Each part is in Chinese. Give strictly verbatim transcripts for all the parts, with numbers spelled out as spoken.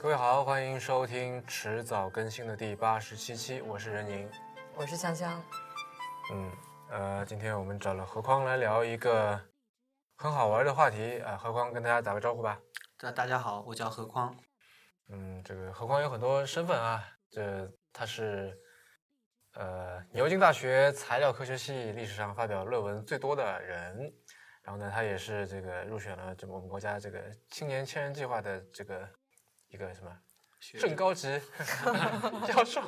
各位好，欢迎收听迟早更新的第八十七期，我是任宁，我是香香。嗯，呃，今天我们找了何匡来聊一个很好玩的话题啊、呃，何匡跟大家打个招呼吧。大家好，我叫何匡。嗯，这个何匡有很多身份啊，这他是呃牛津大学材料科学系历史上发表论文最多的人，然后呢，他也是这个入选了这我们国家这个青年千人计划的这个。一个什么正高级教授、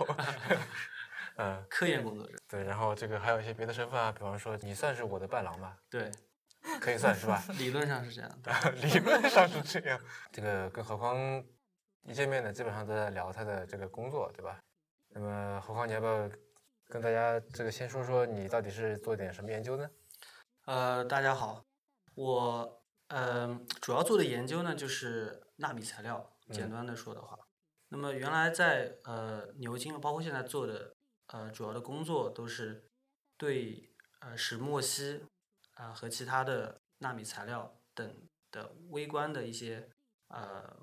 嗯、科研工作者，对，然后这个还有一些别的身份啊，比方说你算是我的伴郎吧，对，可以算是吧，理论上是这样理论上是这样这个跟何匡一见面呢，基本上都在聊他的这个工作，对吧？那么何匡，你要不要跟大家这个先说说你到底是做点什么研究呢？呃，大家好，我呃主要做的研究呢就是纳米材料，简单的说的话，那么原来在呃牛津，包括现在做的呃主要的工作都是对呃石墨烯啊、呃、和其他的纳米材料等的微观的一些呃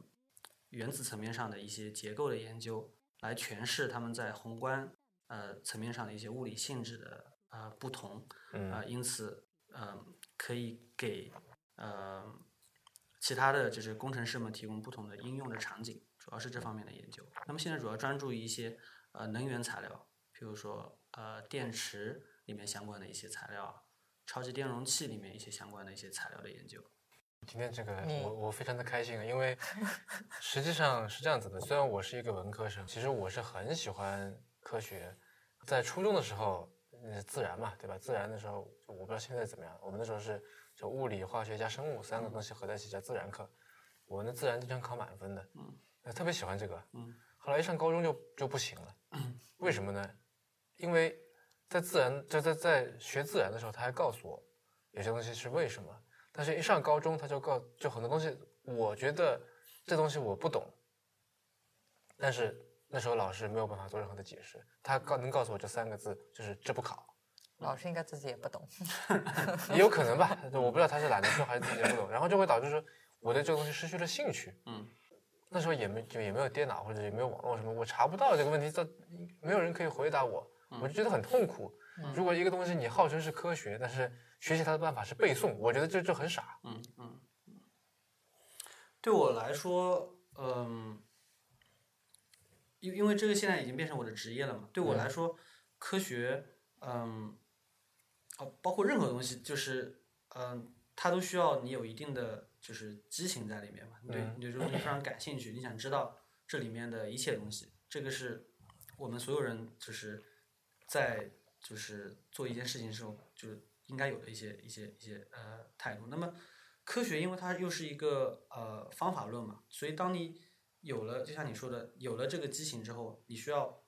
原子层面上的一些结构的研究，来诠释他们在宏观呃层面上的一些物理性质的呃不同啊、呃，因此呃可以给呃。其他的就是工程师们提供不同的应用的场景，主要是这方面的研究。那么现在主要专注于一些呃能源材料，比如说呃电池里面相关的一些材料，超级电容器里面一些相关的一些材料的研究。今天这个我我非常的开心，因为实际上是这样子的，虽然我是一个文科生，其实我是很喜欢科学。在初中的时候，自然嘛，对吧？自然的时候，我不知道现在怎么样，我们那时候是。就物理、化学加生物三个东西合在一起叫自然课，我那自然经常考满分的，嗯，特别喜欢这个，嗯，后来一上高中就就不行了，为什么呢？因为在自然就在在学自然的时候，他还告诉我有些东西是为什么，但是一上高中他就告就很多东西，我觉得这东西我不懂，但是那时候老师没有办法做任何的解释，他告能告诉我这三个字就是这不考。老师应该自己也不懂也有可能吧，我不知道他是懒得说还是自己也不懂，然后就会导致说我对这个东西失去了兴趣，嗯，那时候也没就也没有电脑或者也没有网络什么，我查不到这个问题，没有人可以回答我，我就觉得很痛苦、嗯、如果一个东西你号称是科学，但是学习它的办法是背诵，我觉得这就很傻。嗯嗯，对我来说嗯，因因为这个现在已经变成我的职业了嘛，对我来说、嗯、科学嗯哦，包括任何东西，就是，嗯，它都需要你有一定的就是激情在里面嘛。对，你对这东西非常感兴趣，你想知道这里面的一切东西。这个是我们所有人就是在就是做一件事情的时候，就是应该有的一些一些一些呃态度。那么科学，因为它又是一个呃方法论嘛，所以当你有了，就像你说的，有了这个激情之后，你需要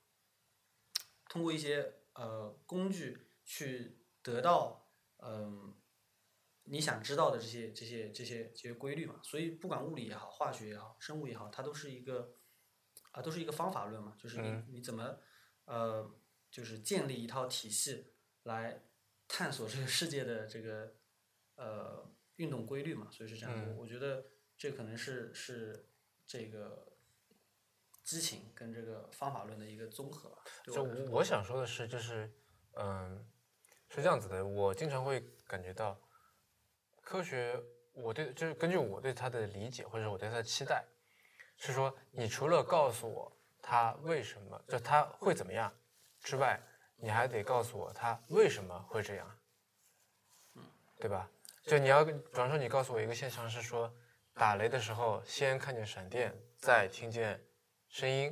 通过一些呃工具去。得到嗯，你想知道的这些这些这些这些规律嘛，所以不管物理也好，化学也好，生物也好，它都是一个啊、呃，都是一个方法论嘛，就是你你怎么呃，就是建立一套体系来探索这个世界的这个呃运动规律嘛，所以是这样的、嗯。我觉得这可能是是这个激情跟这个方法论的一个综合吧。就我想说的是，就是嗯。是这样子的，我经常会感觉到，科学，我对就是根据我对它的理解或者我对它的期待，是说你除了告诉我它为什么就它会怎么样之外，你还得告诉我它为什么会这样，对吧？就你要，比方说你告诉我一个现象是说，打雷的时候先看见闪电，再听见声音，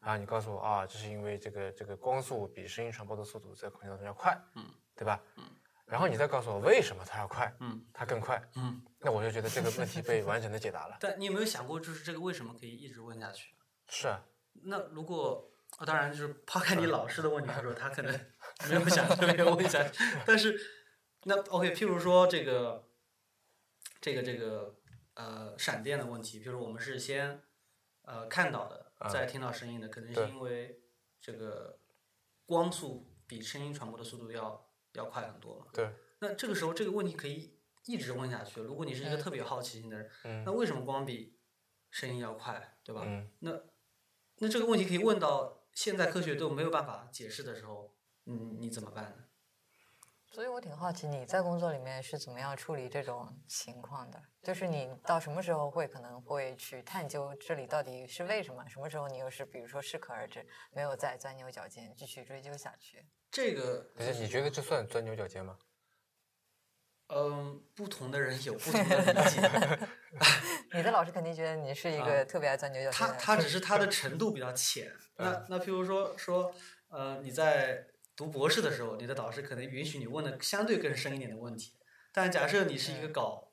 然后你告诉我啊，这是因为这个这个光速比声音传播的速度在空气当中要快，嗯。对吧？嗯，然后你再告诉我为什么它要快，嗯，它更快，嗯，那我就觉得这个问题被完整的解答了。但你有没有想过，就是这个为什么可以一直问下去？是啊。那如果，哦、当然就是抛开你老师的问题来说，他可能没有想特别问下去。但是，那 OK， 譬如说这个，这个这个呃闪电的问题，譬如我们是先呃看到的，再听到声音的，嗯、可能是因为这个光速比声音传播的速度要。要快很多嘛，对，那这个时候这个问题可以一直问下去，如果你是一个特别好奇心的人、嗯、那为什么光比声音要快，对吧？嗯。那那这个问题可以问到现在科学都没有办法解释的时候，嗯，你怎么办呢？所以我挺好奇你在工作里面是怎么样处理这种情况的，就是你到什么时候会可能会去探究这里到底是为什么，什么时候你又是比如说适可而止，没有再钻牛角尖继续追究下去。这个你觉得这算钻牛角尖吗？嗯，不同的人有不同的理解。你的老师肯定觉得你是一个特别爱钻牛角尖的、嗯、他, 他只是他的程度比较浅。那那譬如说说呃，你在读博士的时候，你的导师可能允许你问的相对更深一点的问题，但假设你是一个搞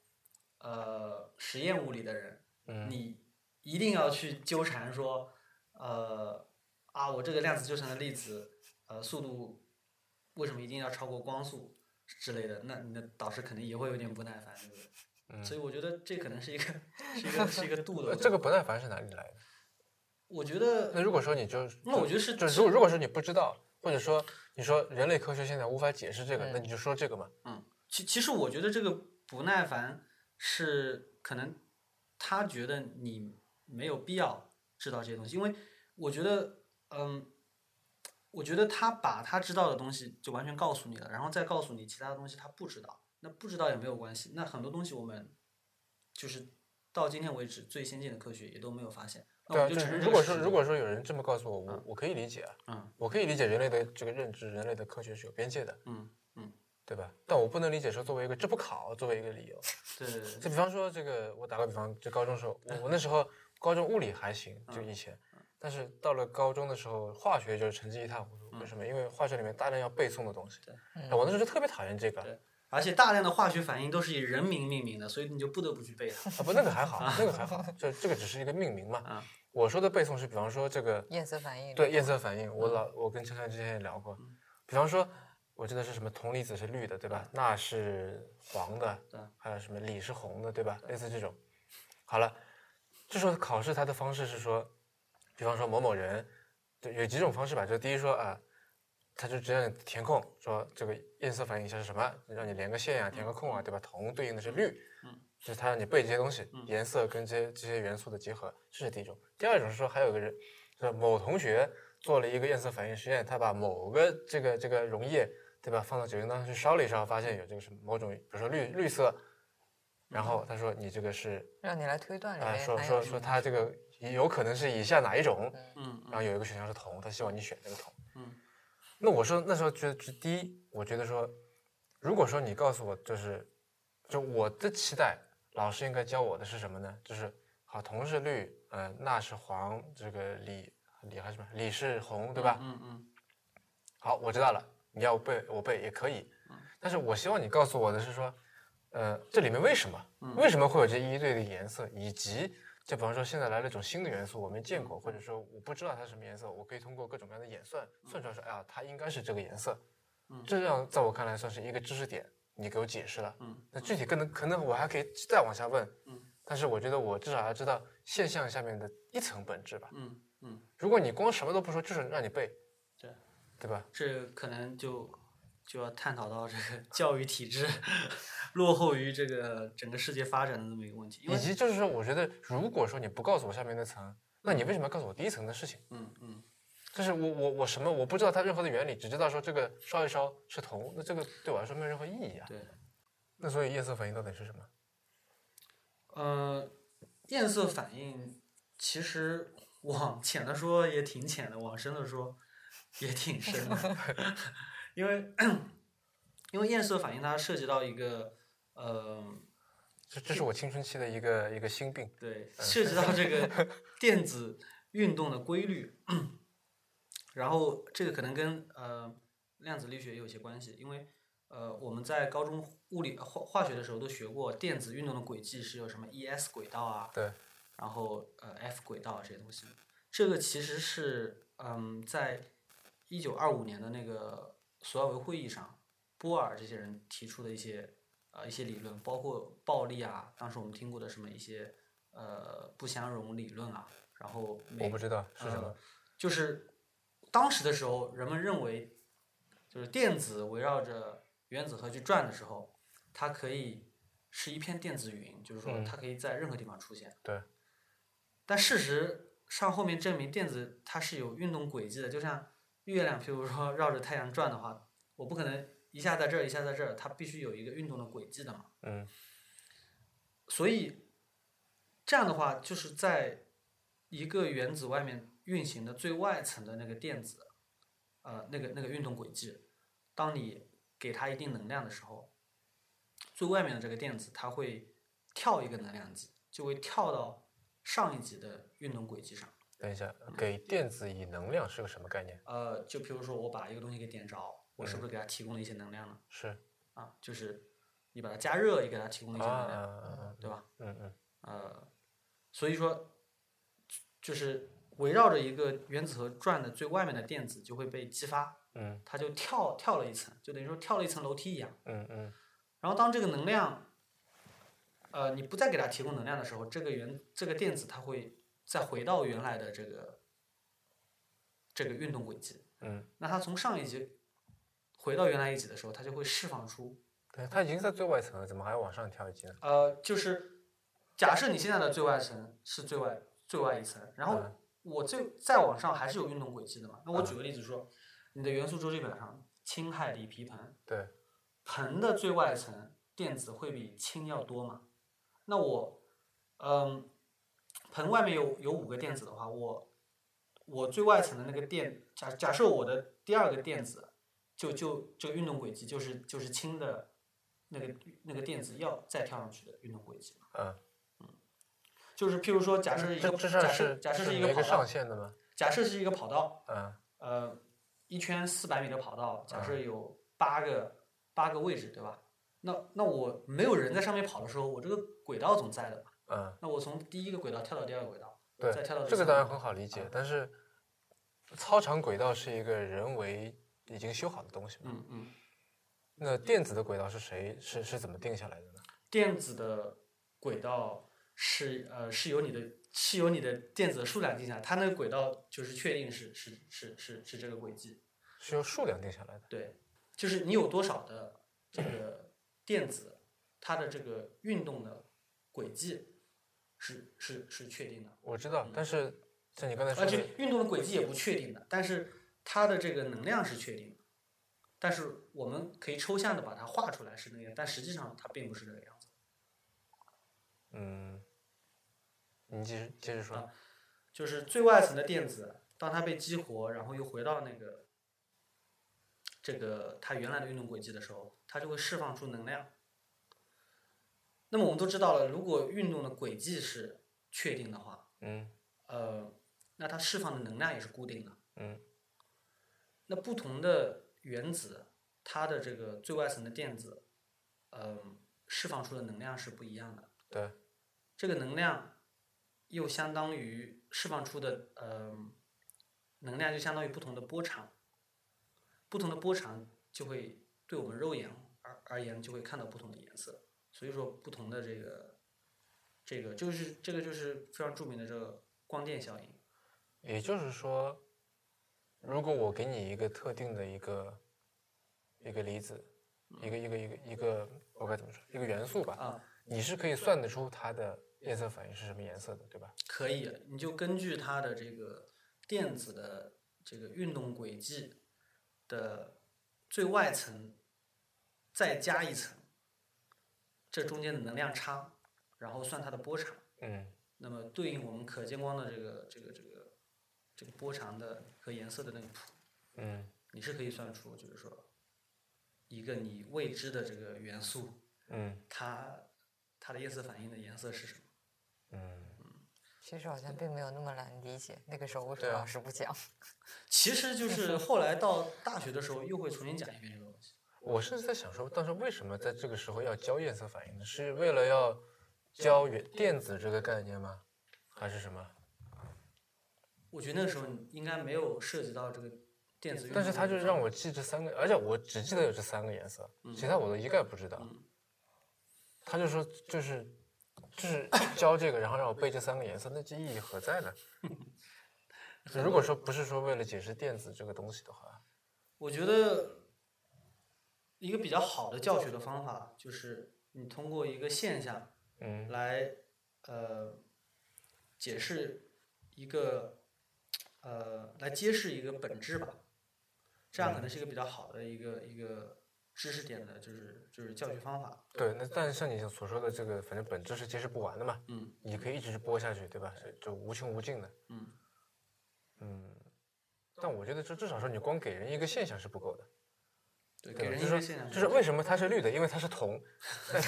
呃实验物理的人、嗯、你一定要去纠缠说呃啊我这个量子纠缠的粒子呃速度为什么一定要超过光速之类的，那你的导师肯定也会有点不耐烦，对不对、嗯、所以我觉得这可能是一个是一个是一个度的。这个不耐烦是哪里来的？我觉得那如果说你就那我觉得是就如果说你不知道，或者说你说人类科学现在无法解释这个、嗯、那你就说这个嘛。嗯，其其实我觉得这个不耐烦是可能他觉得你没有必要知道这些东西，因为我觉得嗯我觉得他把他知道的东西就完全告诉你了，然后再告诉你其他的东西他不知道，那不知道也没有关系。那很多东西我们就是到今天为止最先进的科学也都没有发现。对啊，就是如果说如果说有人这么告诉我，我、嗯、我可以理解啊，嗯，我可以理解人类的这个认知，人类的科学是有边界的，嗯嗯，对吧？但我不能理解说作为一个这不考作为一个理由，对对对。就比方说这个，我打个比方，就高中时候，我我那时候高中物理还行，就以前，嗯、但是到了高中的时候，化学就是成绩一塌糊涂，为什么？因为化学里面大量要背诵的东西，对、嗯，我那时候就特别讨厌这个。对，而且大量的化学反应都是以人名命名的，所以你就不得不去背它。啊，不，那个还好，那个还好，就这个只是一个命名嘛。啊，我说的背诵是，比方说这个焰色反应。对，焰色反应，我老我跟陈珊之前也聊过。嗯、比方说，我记得是什么铜离子是绿的，对吧？钠是黄的，还有什么锂是红的，对吧？类似这种。好了，这时候考试它的方式是说，比方说某某人，有几种方式吧。就第一说啊。他就只让你填空，说这个焰色反应一下是什么，让你连个线啊，填个空啊，对吧？铜对应的是绿，嗯，就是他让你背这些东西，颜色跟这些这些元素的结合，这是第一种。第二种是说还有一个人，说某同学做了一个焰色反应实验，他把某个这个这个溶液，对吧，放到酒精当中去烧了一烧，发现有这个什么某种，比如说绿绿色，然后他说你这个是让你来推断啊、呃，说说说他这个有可能是以下哪一种，嗯，然后有一个选项是铜，他希望你选这个铜，嗯。那我说那时候觉得第一，我觉得说，如果说你告诉我就是，就我的期待，老师应该教我的是什么呢？就是好，铜是绿，呃，钠是黄，这个锂锂还是什么？锂是红，对吧？嗯 嗯, 嗯。好，我知道了。你要我背，我背也可以。但是我希望你告诉我的是说，呃，这里面为什么？为什么会有这一对的颜色？以及就比方说现在来了一种新的元素我没见过，或者说我不知道它什么颜色，我可以通过各种各样的演算算出来说，哎呀，它应该是这个颜色，这样在我看来算是一个知识点，你给我解释了。那具体可能可能我还可以再往下问，但是我觉得我至少要知道现象下面的一层本质吧。嗯嗯，如果你光什么都不说，就是让你背，对对吧？这可能就就要探讨到这个教育体制落后于这个整个世界发展的这么一个问题，以及就是说，我觉得如果说你不告诉我下面那层，那你为什么要告诉我第一层的事情？嗯嗯，就是我我我什么我不知道它任何的原理，只知道说这个烧一烧是铜，那这个对我来说没有任何意义啊。对。那所以焰色反应到底是什么？呃，焰色反应其实往浅的说也挺浅的，往深的说也挺深的，因为因为焰色反应它涉及到一个。呃，这这是我青春期的一个一个心病。对，涉及到这个电子运动的规律，然后这个可能跟呃量子力学也有些关系，因为呃我们在高中物理化化学的时候都学过电子运动的轨迹是有什么 E S 轨道啊，对，然后呃 F 轨道、啊、这些东西，这个其实是嗯、呃、在一九二五年的那个索尔维会议上，波尔这些人提出的一些。呃，一些理论包括暴力啊，当时我们听过的什么一些呃不相容理论啊，然后我不知道是什么、呃，就是当时的时候，人们认为就是电子围绕着原子核去转的时候，它可以是一片电子云，就是说它可以在任何地方出现。嗯、对。但事实上后面证明电子它是有运动轨迹的，就像月亮比如说绕着太阳转的话，我不可能一下在这儿一下在这儿，它必须有一个运动的轨迹的嘛。嗯。所以这样的话就是在一个原子外面运行的最外层的那个电子呃，那个那个运动轨迹，当你给它一定能量的时候，最外面的这个电子它会跳一个能量级，就会跳到上一级的运动轨迹上。等一下，给电子以能量是个什么概念？呃，就比如说我把一个东西给点着，我是不是给它提供了一些能量呢？是、嗯、啊，就是你把它加热也给它提供了一些能量，啊、对吧？嗯嗯。呃，所以说就是围绕着一个原子核转的最外面的电子就会被激发，嗯，它就跳跳了一层，就等于说跳了一层楼梯一样，嗯嗯。然后当这个能量，呃，你不再给它提供能量的时候，这个原这个电子它会再回到原来的这个这个运动轨迹，嗯。那它从上一级回到原来一级的时候，它就会释放出。它已经在最外层了，怎么还要往上跳一级呢？呃，就是假设你现在的最外层是最外最外一层，然后、嗯。我这再往上还是有运动轨迹的嘛？那我举个例子说，你的元素周期表上氢、氦、锂、铍、硼，对，硼的最外层电子会比氢要多嘛？那我，嗯，硼外面有有五个电子的话，我我最外层的那个电，假假设我的第二个电子，就就这个运动轨迹就是就是氢的那个那个电子要再跳上去的运动轨迹嘛？嗯。就是譬如说假设一个假设假设是一个跑道，假设是一个跑道，嗯，呃，一圈四百米的跑道，假设有八个八个位置，对吧？那那我没有人在上面跑的时候，我这个轨道总在的吧？嗯，那我从第一个轨道跳到第二个轨道，对，再跳到这个当然很好理解，但是操场轨道是一个人为已经修好的东西嘛，嗯嗯，那电子的轨道是谁是是怎么定下来的呢？电子的轨道。是呃是由你的是由你的电子的数量定下来，它那个轨道就是确定是是是是是这个轨迹，是由数量定下来的。对，就是你有多少的这个电子，它的这个运动的轨迹是是是确定的。我知道，但是像你刚才说的，而且运动的轨迹也不确定的，但是它的这个能量是确定的。但是我们可以抽象的把它画出来是那个样，但实际上它并不是这个样子。嗯，你继续接着说、啊。就是最外层的电子，当它被激活，然后又回到那个这个它原来的运动轨迹的时候，它就会释放出能量。那么我们都知道了，如果运动的轨迹是确定的话，嗯，呃，那它释放的能量也是固定的，嗯。那不同的原子，它的这个最外层的电子，嗯、呃，释放出的能量是不一样的。对，这个能量又相当于释放出的，呃，能量就相当于不同的波长，不同的波长就会对我们肉眼而而言就会看到不同的颜色，所以说不同的这个这个就是这个就是非常著名的这个光电效应。也就是说，如果我给你一个特定的一个一个离子，一个一个一个一个我该怎么说，一个元素吧。啊。你是可以算得出它的夜色反应是什么颜色的，对吧？可以，你就根据它的这个电子的这个运动轨迹的最外层再加一层，这中间的能量差，然后算它的波长。嗯。那么对应我们可见光的这个这个这个这个波长的和颜色的那个谱，嗯，你是可以算出，就是说一个你未知的这个元素，嗯，它。它的夜色反应的颜色是什么？嗯，其实好像并没有那么难理解。那个时候为什么老师不讲？其实就是后来到大学的时候又会重新讲一遍这个东西。我是在想说，当时为什么在这个时候要教夜色反应呢？是为了要教电子这个概念吗？还是什么？我觉得那时候应该没有涉及到这个电子。但是他就让我记这三个，而且我只记得有这三个颜色，嗯、其他我都一概不知道。嗯他就说就是就是教这个然后让我背这三个颜色，那这意义何在呢？如果说不是说为了解释电子这个东西的话，我觉得一个比较好的教学的方法就是你通过一个现象来、嗯、呃解释一个呃来揭示一个本质吧，这样可能是一个比较好的一个一个知识点的，就是就是教学方法。对，那但是像你所说的这个，反正本质是揭示不完的嘛，嗯，你可以一直播下去，对吧？就无穷无尽的，嗯嗯。但我觉得，至少说你光给人一个现象是不够的。对，给人一个现象、就是，就是为什么它是绿的？因为它是铜，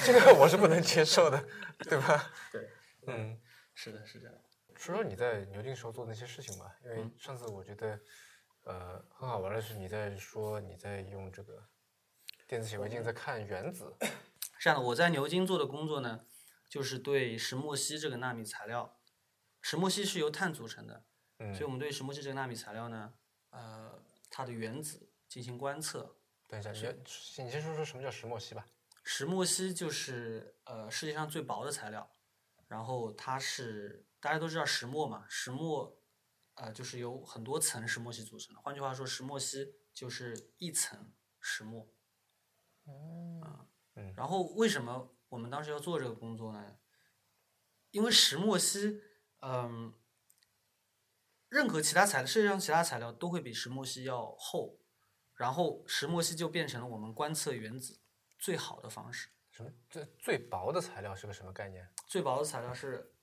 这个我是不能接受的，对吧？对，嗯，是的，是这样。说说你在牛津时候做的那些事情吧，因为上次我觉得，呃，很好玩的是你在说你在用这个电子显微镜在看原子。这样的，我在牛津做的工作呢，就是对石墨烯这个纳米材料，石墨烯是由碳组成的。所以我们对石墨烯这个纳米材料呢，呃，它的原子进行观测。等一下，你你先说说什么叫石墨烯吧。石墨烯就是呃世界上最薄的材料，然后它是大家都知道石墨嘛，石墨呃就是由很多层石墨烯组成的。换句话说，石墨烯就是一层石墨。嗯、呃。然后为什么我们当时要做这个工作呢？因为石墨烯，嗯、呃。任何其他材料，世界上其他材料都会比石墨烯要厚，然后石墨烯就变成了我们观测原子最好的方式。什么？最最薄的材料是个什么概念？最薄的材料是，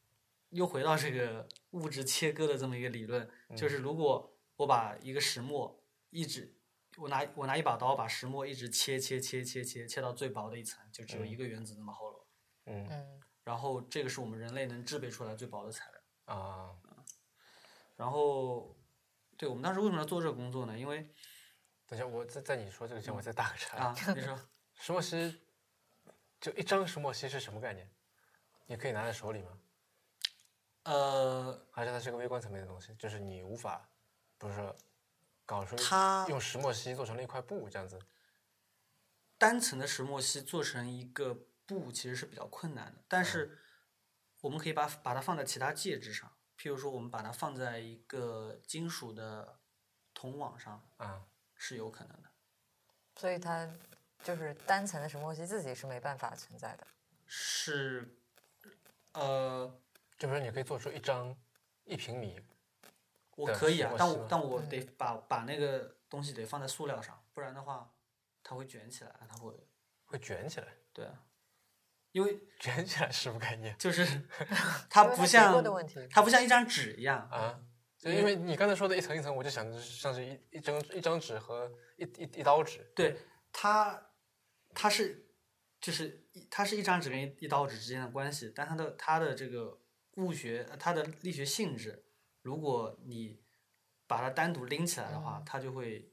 又回到这个物质切割的这么一个理论，嗯、就是如果我把一个石墨一直，我拿我拿一把刀把石墨一直切切切切切切到最薄的一层，就只有一个原子那么厚了。嗯嗯。然后这个是我们人类能制备出来最薄的材料。啊。然后，对，我们当时为什么要做这个工作呢？因为，等一下，我在在你说这个前，我再打个岔、嗯、啊。你说，石墨烯，就一张石墨烯是什么概念？你可以拿在手里吗？呃，还是它是个微观层面的东西，就是你无法，不是说搞出它用石墨烯做成了一块布这样子。单层的石墨烯做成一个布其实是比较困难的，但是我们可以把把它放在其他介质上。譬如说，我们把它放在一个金属的铜网上，啊，是有可能的。所以它就是单层的石墨烯自己是没办法存在的。是，呃，就比如你可以做出一张一平米，我可以啊，但我但我得把把那个东西得放在塑料上，不然的话它会卷起来，它会会卷起来。对啊。因为卷起来是什么概念？就是它不像它不像一张纸一样啊！就因为你刚才说的一层一层，我就想像是一一张一张纸和一一一刀纸。对，它它是就是它是一张纸跟一一刀纸之间的关系，但它的它的这个物学它的力学性质，如果你把它单独拎起来的话，它就会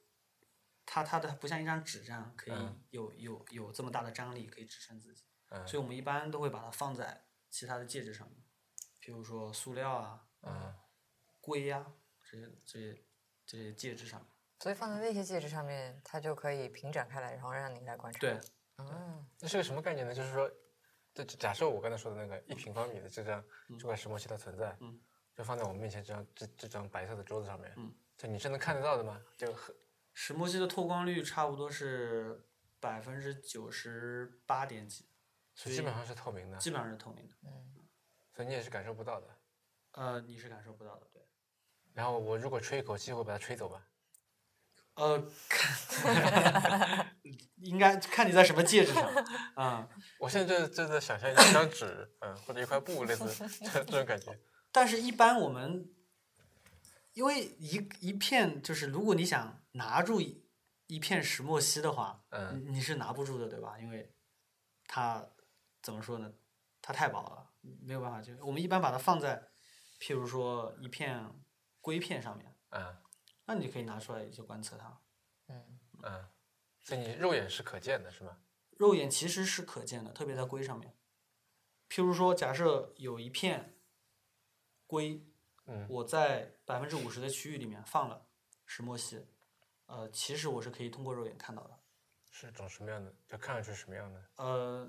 它它的不像一张纸这样可以有有有这么大的张力可以支撑自己。所以我们一般都会把它放在其他的介质上面，比如说塑料啊、嗯、硅啊这些这些这些介质上面。所以放在那些介质上面，它就可以平展开来，然后让你来观察。对，嗯，这是个什么概念呢？就是说，就假设我刚才说的那个一平方米的这张这块石墨烯它存在，嗯，就放在我们面前这张这这张白色的桌子上面，嗯，就你是能看得到的吗？就很石墨烯的透光率差不多是百分之九十八点几。所以基本上是透明的，基本上是透明的，嗯，所以你也是感受不到的，呃，你是感受不到的，对。然后我如果吹一口气，会把它吹走吧？呃，看应该看你在什么介质上啊、嗯。我现在就就在想象一张纸，嗯，或者一块布，类似这种感觉。但是，一般我们因为一一片就是，如果你想拿住一一片石墨烯的话，嗯，你是拿不住的，对吧？因为它怎么说呢？它太薄了，没有办法。就我们一般把它放在，譬如说一片硅片上面，嗯，那你可以拿出来就观测它，嗯嗯，所以你肉眼是可见的，是吗？肉眼其实是可见的，特别在硅上面。譬如说，假设有一片硅，嗯，我在百分之五十的区域里面放了石墨烯，呃，其实我是可以通过肉眼看到的。是长什么样的？它看上去是什么样的？呃，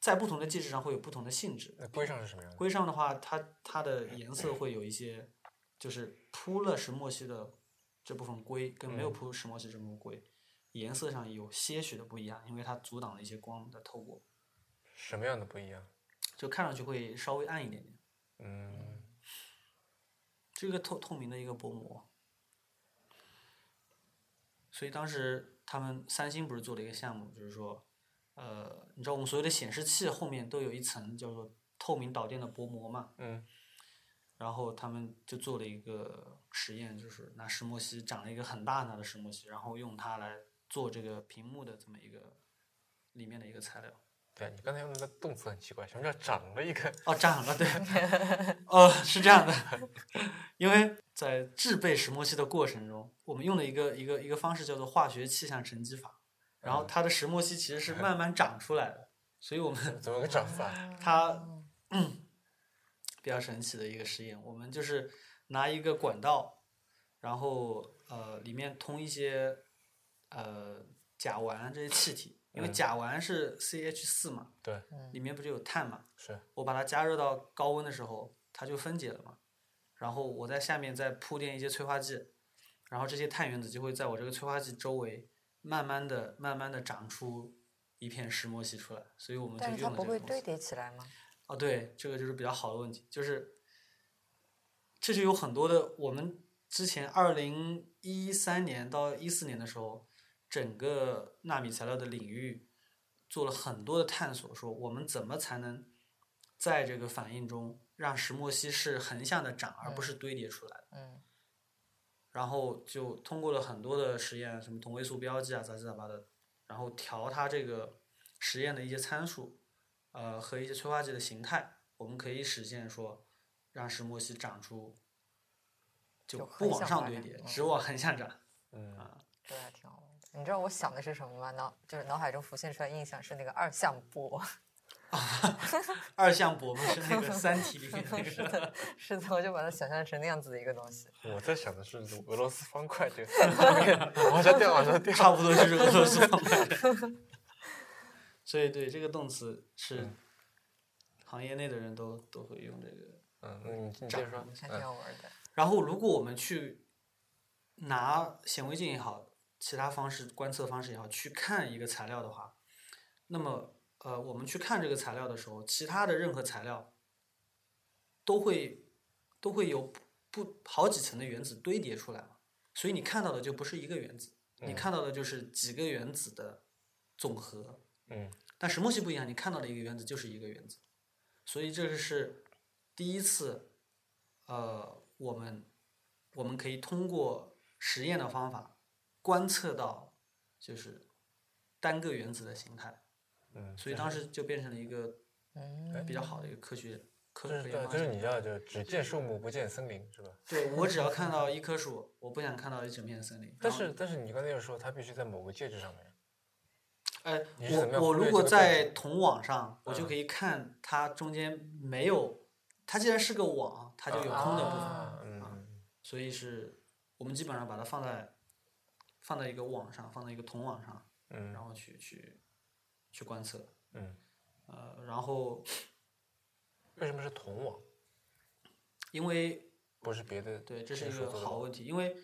在不同的介质上会有不同的性质。那硅上是什么样的？硅上的话，它它的颜色会有一些，就是铺了石墨烯的这部分硅跟没有铺石墨烯这部分硅、嗯、颜色上有些许的不一样，因为它阻挡了一些光的透过。什么样的不一样？就看上去会稍微暗一点点。嗯，是一个透透明的一个薄膜。所以当时他们三星不是做了一个项目，就是说，呃，你知道我们所有的显示器后面都有一层叫做透明导电的薄膜嘛？嗯。然后他们就做了一个实验，就是拿石墨烯长了一个很大很大的石墨烯，然后用它来做这个屏幕的这么一个里面的一个材料。对，你刚才用的动词很奇怪，什么叫长了一个？哦，长了，对，哦，是这样的，因为在制备石墨烯的过程中，我们用的一个一个一个方式叫做化学气象沉积法，然后它的石墨烯其实是慢慢长出来的，嗯、所以我们怎么个长法？它嗯，比较神奇的一个实验，我们就是拿一个管道，然后呃里面通一些呃甲烷这些气体。因为甲烷是 C H 四 嘛，对，里面不就有碳嘛？是，我把它加热到高温的时候，它就分解了嘛。然后我在下面再铺垫一些催化剂，然后这些碳原子就会在我这个催化剂周围慢慢的、慢慢的长出一片石墨烯出来。所以我们就用了这个东西。但是它不会堆叠起来吗？哦，对，这个就是比较好的问题，就是这就有很多的。我们之前二零一三年到一四年的时候。整个纳米材料的领域做了很多的探索，说我们怎么才能在这个反应中让石墨烯是横向的长，而不是堆叠出来的。嗯。然后就通过了很多的实验，什么同位素标记啊、杂七杂八的，然后调它这个实验的一些参数，呃，和一些催化剂的形态，我们可以实现说让石墨烯长出，就不往上堆叠，只往横向长。嗯。啊，这还挺好。你知道我想的是什么吗？脑就是脑海中浮现出来印象是那个二向箔。啊，二向箔吗？是那个《三体》里面那个。是的，是的，我就把它想象成那样子的一个东西。我在想的是俄罗斯方块这个，往下掉，往下掉，差不多就是俄罗斯方块。所以，对这个动词是行业内的人都都会用这个。嗯，你接着说。挺好玩的。然后，如果我们去拿显微镜也好。其他方式观测方式也好，去看一个材料的话，那么呃，我们去看这个材料的时候，其他的任何材料都会都会有不好几层的原子堆叠出来嘛，所以你看到的就不是一个原子，嗯、你看到的就是几个原子的总和。嗯。但石墨烯不一样，你看到的一个原子就是一个原子，所以这是第一次，呃，我们我们可以通过实验的方法。观测到就是单个原子的形态，嗯，所以当时就变成了一个比较好的一个科学、嗯、科学研发。就是你要就只见树木不见森林是吧？对，我只要看到一棵树，我不想看到一整片森林。但是但是你刚才又说它必须在某个介质上面。哎、呃，我我如果在铜网上，我就可以看它中间没有，它既然是个网，它就有空的部分，啊嗯啊、所以是我们基本上把它放在。放在一个网上，放在一个铜网上，嗯，然后去去去观测，嗯，呃，然后为什么是铜网？因为不是别的，对，这是一个好问题，因为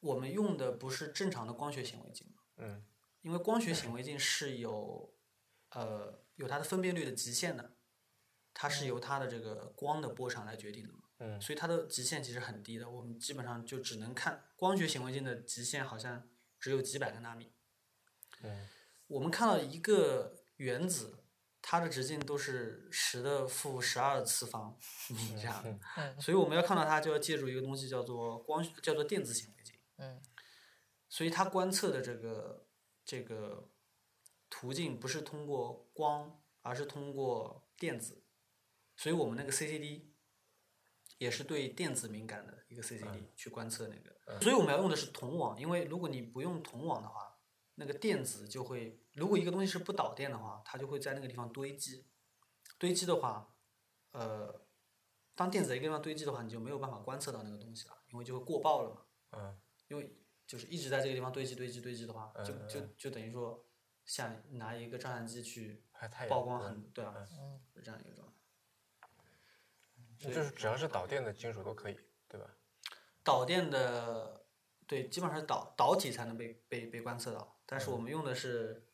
我们用的不是正常的光学显微镜，嗯，因为光学显微镜是有呃有它的分辨率的极限的，它是由它的这个光的波长来决定的嘛。嗯、所以它的极限其实很低的，我们基本上就只能看光学显微镜的极限好像只有几百个纳米。嗯、我们看到一个原子，它的直径都是十的负十二次方米这样，嗯、所以我们要看到它就要借助一个东西叫做光叫做电子显微镜。嗯、所以它观测的这个这个途径不是通过光，而是通过电子，所以我们那个 C C D。也是对电子敏感的一个 C C D 去观测那个，所以我们要用的是铜网，因为如果你不用铜网的话，那个电子就会，如果一个东西是不导电的话，它就会在那个地方堆积，堆积的话，呃，当电子在一个地方堆积的话，你就没有办法观测到那个东西了，因为就会过曝了嘛。嗯，因为就是一直在这个地方堆积、堆积、堆积的话，就就就等于说，像拿一个照相机去曝光很，对啊，就这样一个状态。就是只要是导电的金属都可以，对吧？导电的，对，基本上是导导体才能被被被观测到，但是我们用的是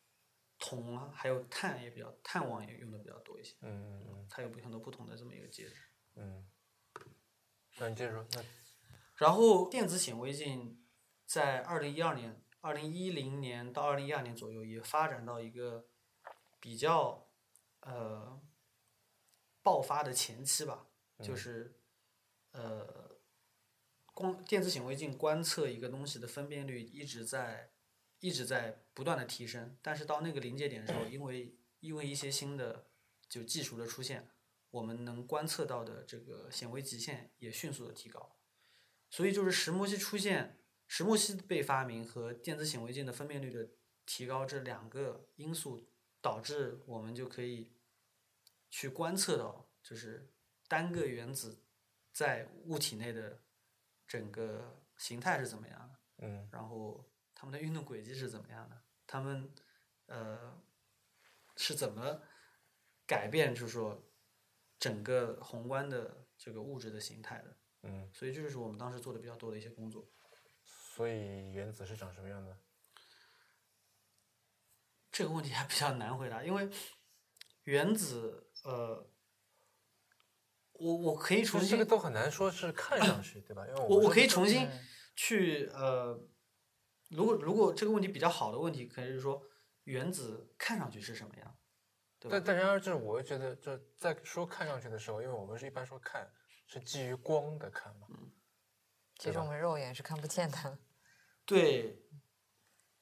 铜啊，还有碳也比较，碳网也用的比较多一些。嗯嗯嗯。它有很多不同的这么一个介质。嗯，那你接着说。那然后电子显微镜在二零一二年、二零一零年到二零一二年左右也发展到一个比较呃爆发的前期吧，就是、嗯、呃光电子显微镜观测一个东西的分辨率一直在一直在不断的提升，但是到那个临界点的时候，因为因为一些新的就技术的出现，我们能观测到的这个显微极限也迅速的提高，所以就是石墨烯出现、石墨烯被发明和电子显微镜的分辨率的提高这两个因素，导致我们就可以去观测到就是单个原子在物体内的整个形态是怎么样的，嗯，然后他们的运动轨迹是怎么样的，他们呃是怎么改变，就是说整个宏观的这个物质的形态的，嗯，所以这就是我们当时做的比较多的一些工作。所以原子是长什么样的？这个问题还比较难回答，因为原子呃。我我可以重新，这个都很难说是看上去对吧？因为我我可以重新去呃，如果如果这个问题比较好的问题，可以是说原子看上去是什么样，对吧？但但然而，就是我觉得，就在说看上去的时候，因为我们是一般说看是基于光的看嘛，嗯，其实我们肉眼是看不见的。对，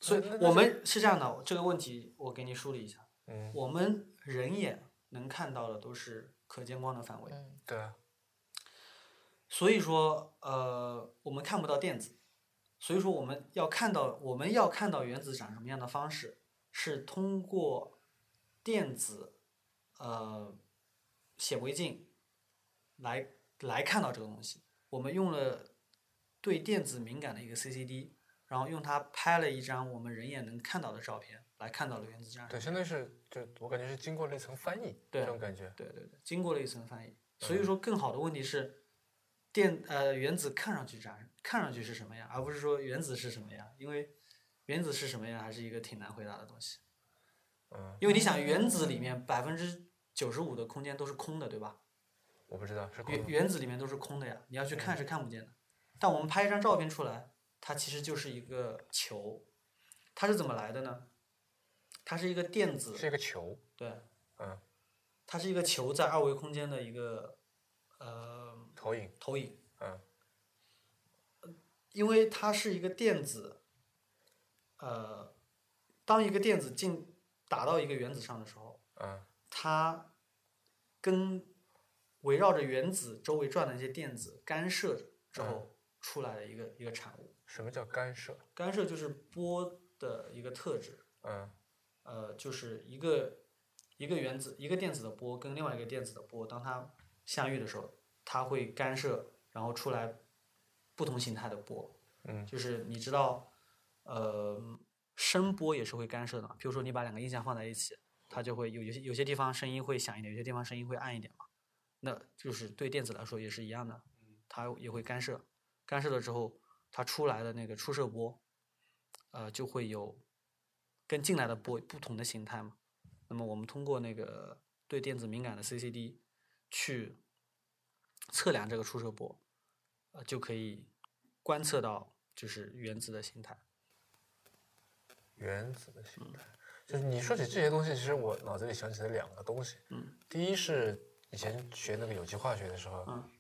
所以我们是这样的。这个问题我给你梳理一下，嗯，我们人眼能看到的都是可见光的范围，嗯，对，所以说呃，我们看不到电子，所以说我们要看到我们要看到原子长什么样的方式是通过电子呃显微镜来来看到这个东西。我们用了对电子敏感的一个 C C D， 然后用它拍了一张我们人眼能看到的照片。来看到了原子这样，对，相当于是就我感觉是经过了一层翻译，对，这种感觉，对对对，经过了一层翻译。所以说，更好的问题是电呃原子看上去这样，看上去是什么样，而不是说原子是什么样，因为原子是什么样还是一个挺难回答的东西。嗯，因为你想，原子里面百分之九十五的空间都是空的，对吧？我不知道是空的。原原子里面都是空的呀，你要去看是看不见的。嗯，但我们拍一张照片出来，它其实就是一个球，它是怎么来的呢？它是一个电子，是一个球，对，嗯，它是一个球在二维空间的一个呃投影，投影，嗯，因为它是一个电子，呃，当一个电子进打到一个原子上的时候，嗯，它跟围绕着原子周围转的一些电子干涉之后出来的一个、嗯、一个产物。什么叫干涉？干涉就是波的一个特质，嗯。呃，就是一个一个原子一个电子的波跟另外一个电子的波，当它相遇的时候，它会干涉，然后出来不同形态的波。嗯，就是你知道，呃，声波也是会干涉的。比如说，你把两个音响放在一起，它就会有有些有些地方声音会响一点，有些地方声音会暗一点嘛。那就是对电子来说也是一样的，它也会干涉。干涉了之后，它出来的那个出射波，呃，就会有。跟进来的波不同的形态嘛，那么我们通过那个对电子敏感的 C C D 去测量这个出射波，呃，就可以观测到就是原子的形态。原子的形态，嗯，就是你说起这些东西，其实我脑子里想起了两个东西。嗯，第一是以前学那个有机化学的时候，嗯，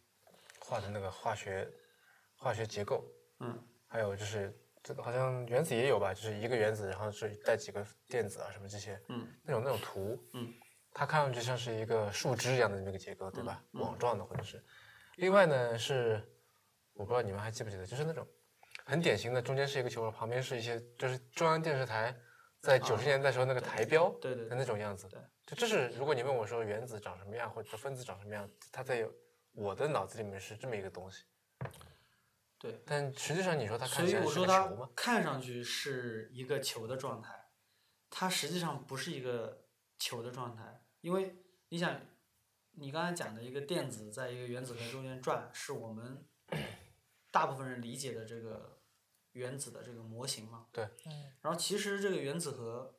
画的那个化学化学结构。嗯，还有就是。好像原子也有吧，就是一个原子，然后是带几个电子啊，什么这些，嗯，那种那种图，嗯，它看上去像是一个树枝一样的那个结构，对吧？嗯嗯，网状的或者是。另外呢是，我不知道你们还记不记得，就是那种很典型的，中间是一个球，旁边是一些，就是中央电视台在九十年代时候那个台标的那种样子。对，就这是如果你问我说原子长什么样，或者分子长什么样，它在我的脑子里面是这么一个东西。对，但实际上你说它看起来是个球吗？所以我说它看上去是一个球的状态，它实际上不是一个球的状态，因为你想，你刚才讲的一个电子在一个原子核中间转，是我们大部分人理解的这个原子的这个模型嘛？对，嗯。然后其实这个原子核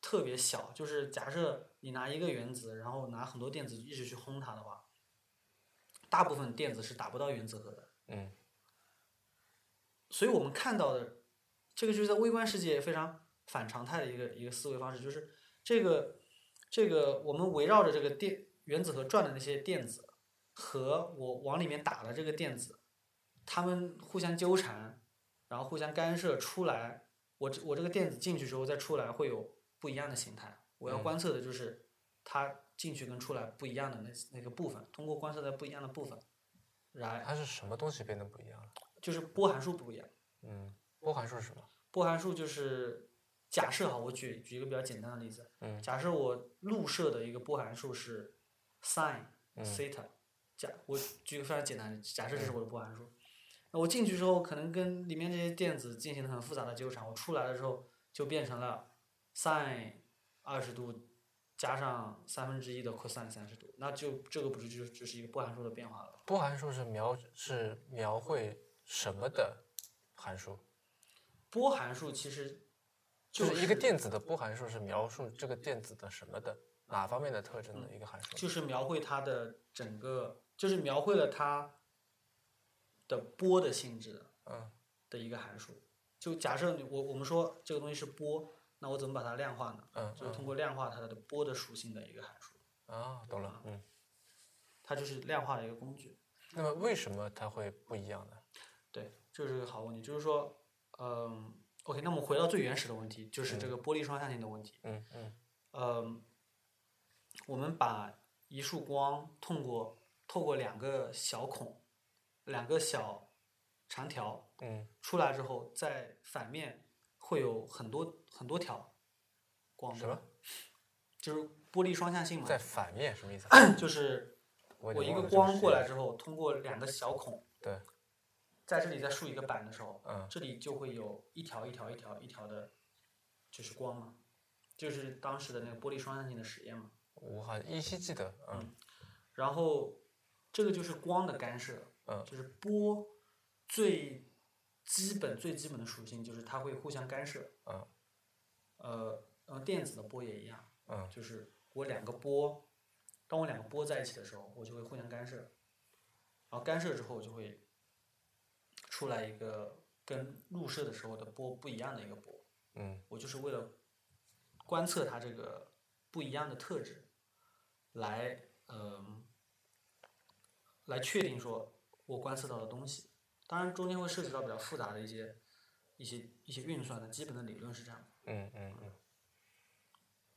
特别小，就是假设你拿一个原子，然后拿很多电子一直去轰它的话，大部分电子是打不到原子核的。嗯，所以我们看到的这个就是在微观世界非常反常态的一个一个思维方式，就是这个这个我们围绕着这个电原子核转的那些电子和我往里面打的这个电子，它们互相纠缠，然后互相干涉出来，我我这个电子进去之后再出来会有不一样的形态。我要观测的就是它进去跟出来不一样的那那个部分，通过观测在不一样的部分。来，它是什么东西变得不一样了？就是波函数不一样。嗯，波函数是什么？波函数就是假设哈，我举举一个比较简单的例子。嗯。假设我路射的一个波函数是 sin theta，、嗯、假我举个非常简单的，假设这是我的波函数。嗯，我进去之后可能跟里面这些电子进行了很复杂的纠缠，我出来的时候就变成了 sin 二十度加上三分之一的 cosine 三十度，那就这个不是就就是一个波函数的变化了。波函数是描是描绘什么的函数？波函数其实就是、就是、一个电子的波函数是描述这个电子的什么的哪方面的特征的一个函数、嗯、就是描绘它的整个，就是描绘了它的波的性质的，嗯，的一个函数。就假设我我们说这个东西是波，那我怎么把它量化呢？嗯，就是通过量化它的波的属性的一个函数。啊，懂了，嗯，它就是量化的一个工具。那么为什么它会不一样呢？对，这是个好问题。就是说，嗯 ，OK， 那我们回到最原始的问题，就是这个波粒双象性的问题。嗯嗯。嗯，我们把一束光通过透过两个小孔。两个小长条，嗯，出来之后，在反面会有很多很多条光。什么？就是波粒双象性嘛。在反面什么意思？就是我一个光过来之后，通过两个小孔，对，在这里再竖一个板的时候，嗯，这里就会有一条一条一条一条的，就是光嘛，就是当时的那个波粒双象性的实验嘛。我好像依稀记得，嗯，嗯，然后这个就是光的干涉。嗯，就是波最基本最基本的属性就是它会互相干涉。嗯，呃，呃，电子的波也一样。嗯，就是我两个波，当我两个波在一起的时候，我就会互相干涉，然后干涉之后就会出来一个跟入射的时候的波不一样的一个波。嗯，我就是为了观测它这个不一样的特质，来，嗯、呃，来确定说。我观测到的东西，当然中间会涉及到比较复杂的一些、一些、一些运算的基本的理论是这样的。嗯嗯嗯。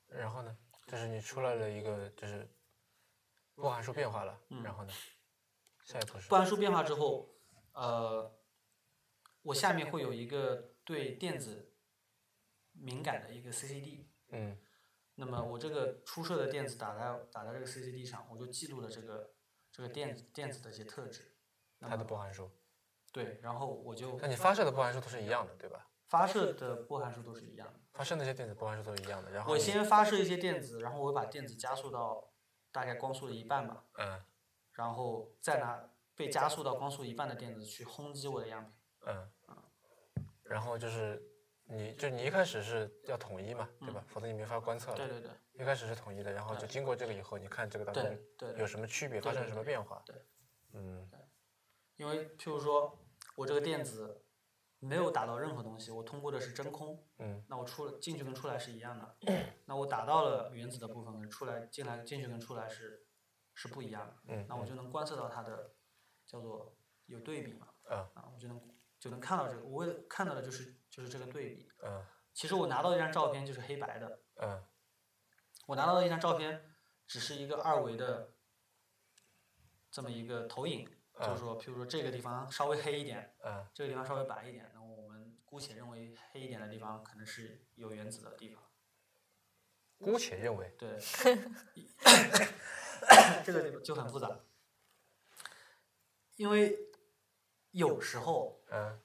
然后呢，就是你出来了一个，就是波函数变化了。嗯。然后呢，下一步是波函数变化之后，呃，我下面会有一个对电子敏感的一个 C C D。嗯。那么我这个出射的电子打在打在这个 C C D 上，我就记录了这个这个电电子的一些特质。它的波函数，对，然后我就那你发射的波函数都是一样的，对吧？发射的波函数都是一样的，发射那些电子波函数都是一样的。然后我先发射一些电子，然后我把电子加速到大概光速的一半吧，嗯，然后再拿被加速到光速一半的电子去轰击我的样品，嗯，然后就是你就你一开始是要统一嘛，对吧？嗯、否则你没法观测了。对对对，一开始是统一的，然后就经过这个以后，你看这个当中有什么区别，发生什么变化？对，嗯。因为譬如说我这个电子没有打到任何东西，我通过的是真空，嗯，那我出进去跟出来是一样的，那我打到了原子的部分，出来进来进去跟出来是是不一样的，嗯，那我就能观测到它的叫做有对比嘛，嗯，啊，我就能就能看到这个，我看到的就是就是这个对比，嗯，其实我拿到一张照片就是黑白的，嗯，我拿到的一张照片只是一个二维的这么一个投影。就是说，譬如说这个地方稍微黑一点，嗯，这个地方稍微白一点，那我们姑且认为黑一点的地方可能是有原子的地方。姑且认为。对，这个就很复杂，因为有时候，嗯，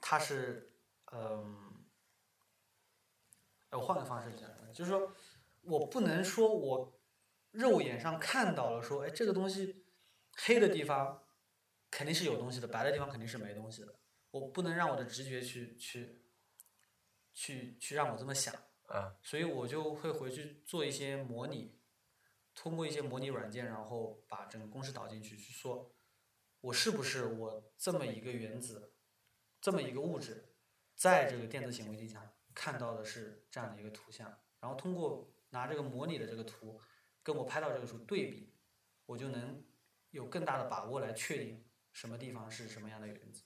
它是，嗯，我换个方式讲，就是说我不能说我肉眼上看到了说，哎，这个东西。黑的地方肯定是有东西的，白的地方肯定是没东西的。我不能让我的直觉去去去去让我这么想，嗯，所以我就会回去做一些模拟，通过一些模拟软件，然后把整个公式导进去，去说我是不是我这么一个原子，这么一个物质，在这个电子显微镜下看到的是这样的一个图像，然后通过拿这个模拟的这个图跟我拍到这个图对比，我就能有更大的把握来确定什么地方是什么样的原子。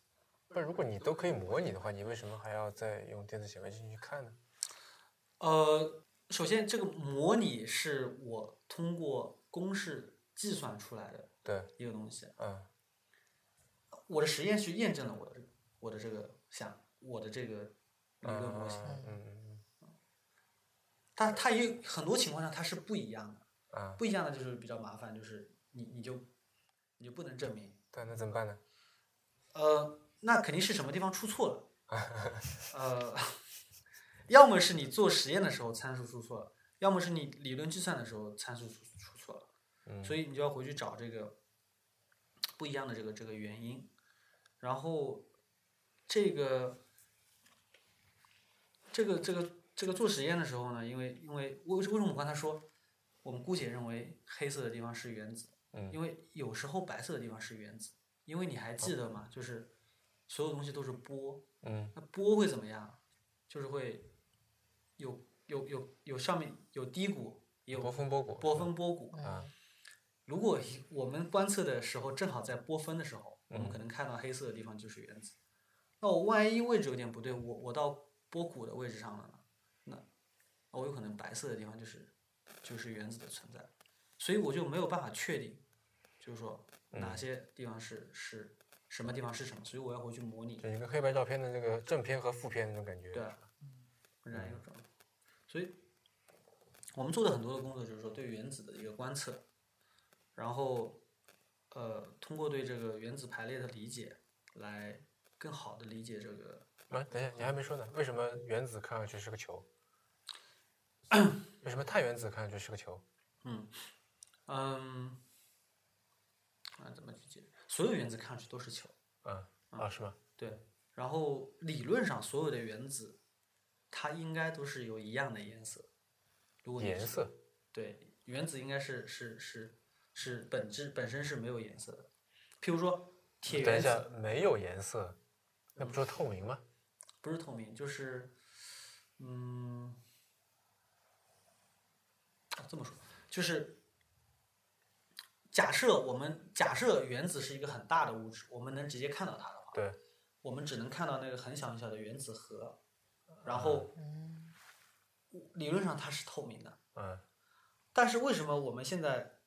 但如果你都可以模拟的话，你为什么还要再用电子显微镜去看呢？呃，首先这个模拟是我通过公式计算出来的一个东西，嗯，我的实验去验证了我的我的这个想我的这个理论模型，嗯嗯嗯，它它也有很多情况上它是不一样的，啊，不一样的就是比较麻烦，就是你你就你就不能证明，对，那怎么办呢？呃。那肯定是什么地方出错了，呃，要么是你做实验的时候参数出错了，要么是你理论计算的时候参数出出错了，嗯，所以你就要回去找这个不一样的这个这个原因，然后这个这个这个这个做实验的时候呢，因为因为为为什么我刚才说我们姑且认为黑色的地方是原子，嗯，因为有时候白色的地方是原子，因为你还记得吗？就是所有东西都是波，嗯，那波会怎么样？就是会有有有有上面有低谷，也有波峰波谷，波峰波谷啊。如果我们观测的时候正好在波峰的时候，我们可能看到黑色的地方就是原子。嗯，那我万一位置有点不对，我我到波谷的位置上了呢，那我有可能白色的地方就是就是原子的存在，所以我就没有办法确定，就是说哪些地方是是。什么地方是什么，所以我要回去模拟，就一个黑白照片的那个正片和负片那种感觉，对，嗯，然后所以我们做的很多的工作就是说对原子的一个观测，然后呃通过对这个原子排列的理解来更好的理解这个，啊，等一下，你还没说呢，为什么原子看上去是个球？为什么碳原子看上去是个球？嗯嗯啊，怎么去解释？所有原子看上去都是球，嗯啊，是吗？对，然后理论上所有的原子，它应该都是有一样的颜色。如果颜色？对，原子应该是是是是本质本身是没有颜色的。譬如说铁原子，等一下，没有颜色，那不是透明吗？嗯，不是透明，就是嗯，啊，这么说就是。假设我们假设原子是一个很大的物质，我们能直接看到它的话，对，我们只能看到那个很小很小的原子核，然后，嗯，理论上它是透明的，嗯，但是为什么我们现在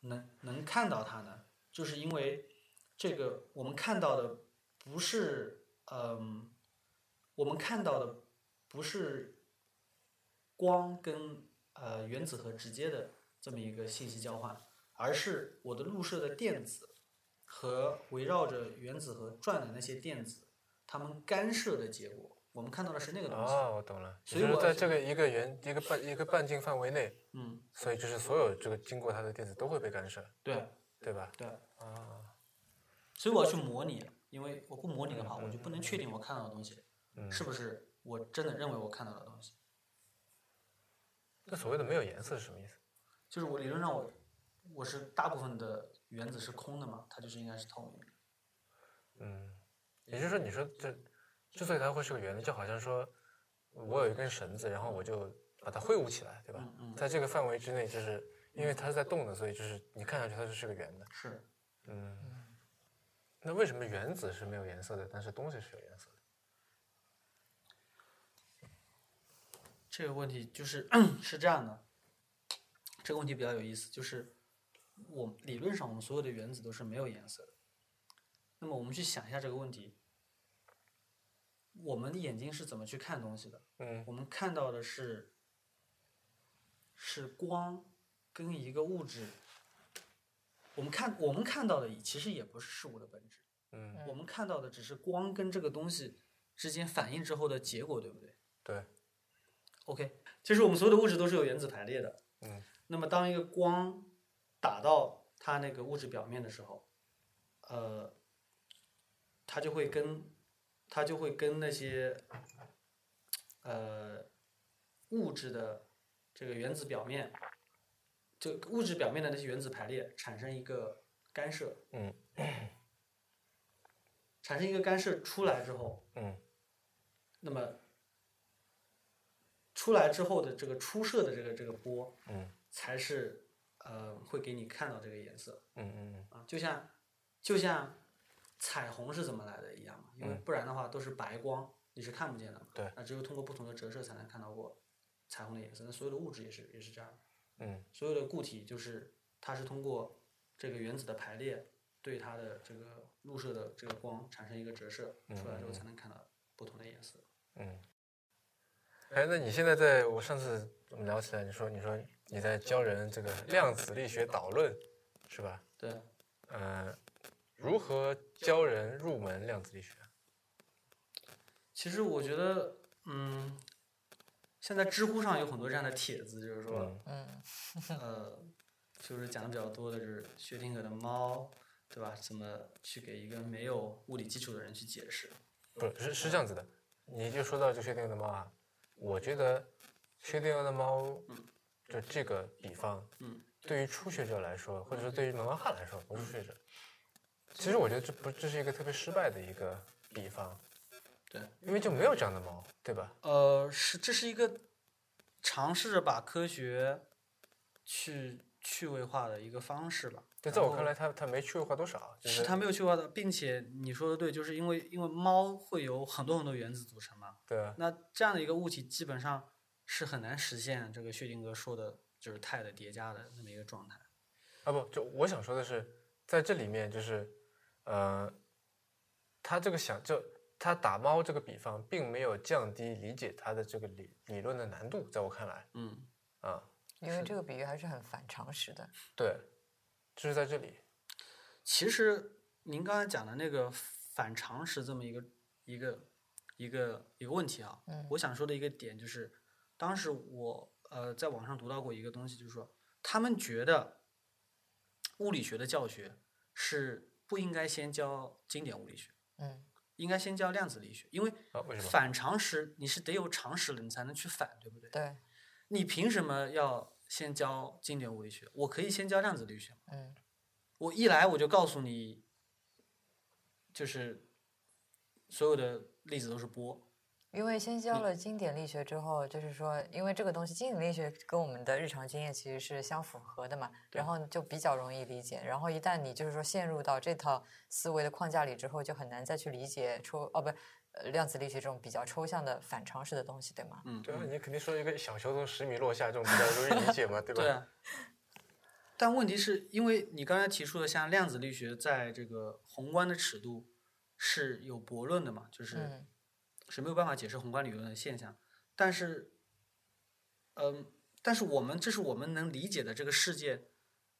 能能看到它呢？就是因为这个我们看到的不是，嗯，呃，我们看到的不是光跟呃原子核直接的这么一个信息交换。而是我的入射的电子和围绕着原子核转的那些电子，它们干涉的结果，我们看到的是那个东西。哦，我懂了。所以我在这个一个圆一个半一个半径范围内，嗯，所以就是所有这个经过它的电子都会被干涉。对，对吧？对。啊，所以我要去模拟，因为我不模拟的话，我就不能确定我看到的东西，嗯，是不是我真的认为我看到的东西。那所谓的没有颜色是什么意思？就是我理论上我。我是大部分的原子是空的嘛，它就是应该是透明的。嗯，也就是说，你说这之所以它会是个圆的，就好像说我有一根绳子，然后我就把它挥舞起来，对吧？嗯嗯，在这个范围之内，就是因为它是在动的，所以就是你看上去它就是个圆的。是。嗯。那为什么原子是没有颜色的，但是东西是有颜色的？这个问题就是是这样的，这个问题比较有意思，就是。我理论上我们所有的原子都是没有颜色的，那么我们去想一下这个问题，我们的眼睛是怎么去看东西的？嗯，我们看到的是是光跟一个物质，我们看我们看到的其实也不是事物的本质，嗯，我们看到的只是光跟这个东西之间反应之后的结果，对不对？对。OK， 就是我们所有的物质都是有原子排列的，嗯，那么当一个光打到它那个物质表面的时候，呃，它就会跟它就会跟那些呃物质的这个原子表面就物质表面的那些原子排列产生一个干涉，嗯，产生一个干涉出来之后，嗯，那么出来之后的这个出射的这个这个波，嗯，才是呃会给你看到这个颜色，嗯嗯嗯，啊，就像就像彩虹是怎么来的一样嘛，因为不然的话都是白光，你是看不见的嘛，对，那只有通过不同的折射才能看到过彩虹的颜色。那所有的物质也是也是这样的。嗯，所有的固体就是它是通过这个原子的排列对它的这个入射的这个光产生一个折射，出来之后才能看到不同的颜色。嗯，哎，那你现在在我上次我们聊起来，你说你说你在教人这个量子力学导论，是吧？对。呃，如何教人入门量子力学？其实我觉得，嗯。现在知乎上有很多这样的帖子，就是说，嗯，呃，就是讲的比较多的就是薛定谔的猫，对吧？怎么去给一个没有物理基础的人去解释？不是，是是这样子的。你就说到这薛定谔的猫啊，我觉得薛定谔的猫，就这个比方，嗯，对于初学者来说，或者说对于门外汉来说，不是初学者，其实我觉得这不这是一个特别失败的一个比方。对，因为就没有这样的猫，对吧？呃，是，这是一个尝试着把科学去趣味化的一个方式吧。对，在我看来它，它它没趣味化多少。就是、是它没有趣味化的，并且你说的对，就是因为因为猫会有很多很多原子组成嘛。对、啊。那这样的一个物体基本上是很难实现这个薛定谔说的就是态的叠加的那么一个状态。啊不，就我想说的是，在这里面就是，呃，他这个想就。他打猫这个比方并没有降低理解他的这个 理, 理论的难度，在我看来，嗯啊、嗯，因为这个比喻还是很反常识的。对，就是在这里。其实您刚才讲的那个反常识这么一个一个一个一个问题啊、嗯，我想说的一个点就是，当时我呃在网上读到过一个东西，就是说他们觉得物理学的教学是不应该先教经典物理学，嗯。应该先教量子力学，因为反常识你是得有常识了，你才能去反，对不对？对。你凭什么要先教经典物理学？我可以先教量子力学吗？嗯。我一来我就告诉你，就是所有的粒子都是波。因为先教了经典力学之后，就是说，因为这个东西经典力学跟我们的日常经验其实是相符合的嘛，然后就比较容易理解。然后一旦你就是说陷入到这套思维的框架里之后，就很难再去理解抽哦不量子力学这种比较抽象的反常识的东西，对吗？嗯，对啊，你肯定说一个小球从十米落下这种比较容易理解嘛，对吧？对啊。但问题是因为你刚才提出的，像量子力学在这个宏观的尺度是有驳论的嘛，就是、嗯。是没有办法解释宏观理论的现象，但是，嗯、呃，但是我们这是我们能理解的这个世界，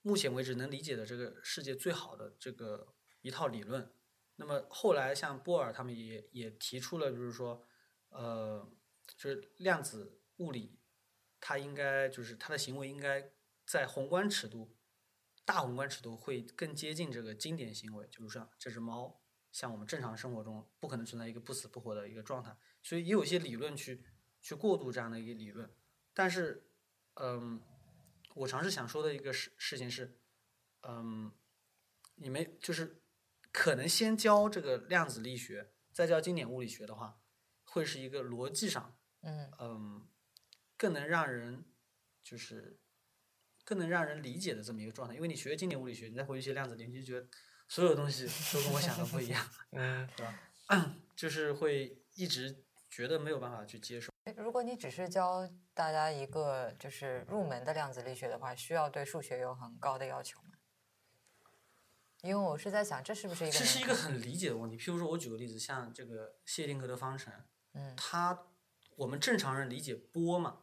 目前为止能理解的这个世界最好的这个一套理论。那么后来像波尔他们也也提出了，就是说，呃，就是量子物理，它应该就是它的行为应该在宏观尺度、大宏观尺度会更接近这个经典行为，就是像这只猫。像我们正常生活中不可能存在一个不死不活的一个状态，所以也有一些理论去去过渡这样的一个理论。但是，嗯，我尝试想说的一个事事情是，嗯，你们就是可能先教这个量子力学，再教经典物理学的话，会是一个逻辑上，嗯嗯，更能让人就是更能让人理解的这么一个状态。因为你学经典物理学，你再回去学量子力学，就觉得。所有东西都跟我想的不一样，嗯，对吧、嗯？就是会一直觉得没有办法去接受。如果你只是教大家一个就是入门的量子力学的话，需要对数学有很高的要求吗？因为我是在想，这是不是一个这是一个很理解的问题。譬如说，我举个例子，像这个谢定谔的方程，嗯，它我们正常人理解波嘛，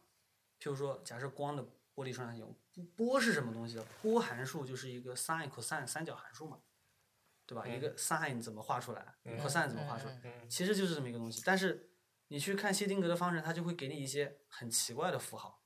譬如说，假设光的波粒双象形，波是什么东西的？波函数就是一个 sin cosine 三角函数嘛。对吧？一个 sin 怎么画出来 ，cos 怎么画出来、嗯，其实就是这么一个东西。但是你去看谢丁格的方程，它就会给你一些很奇怪的符号。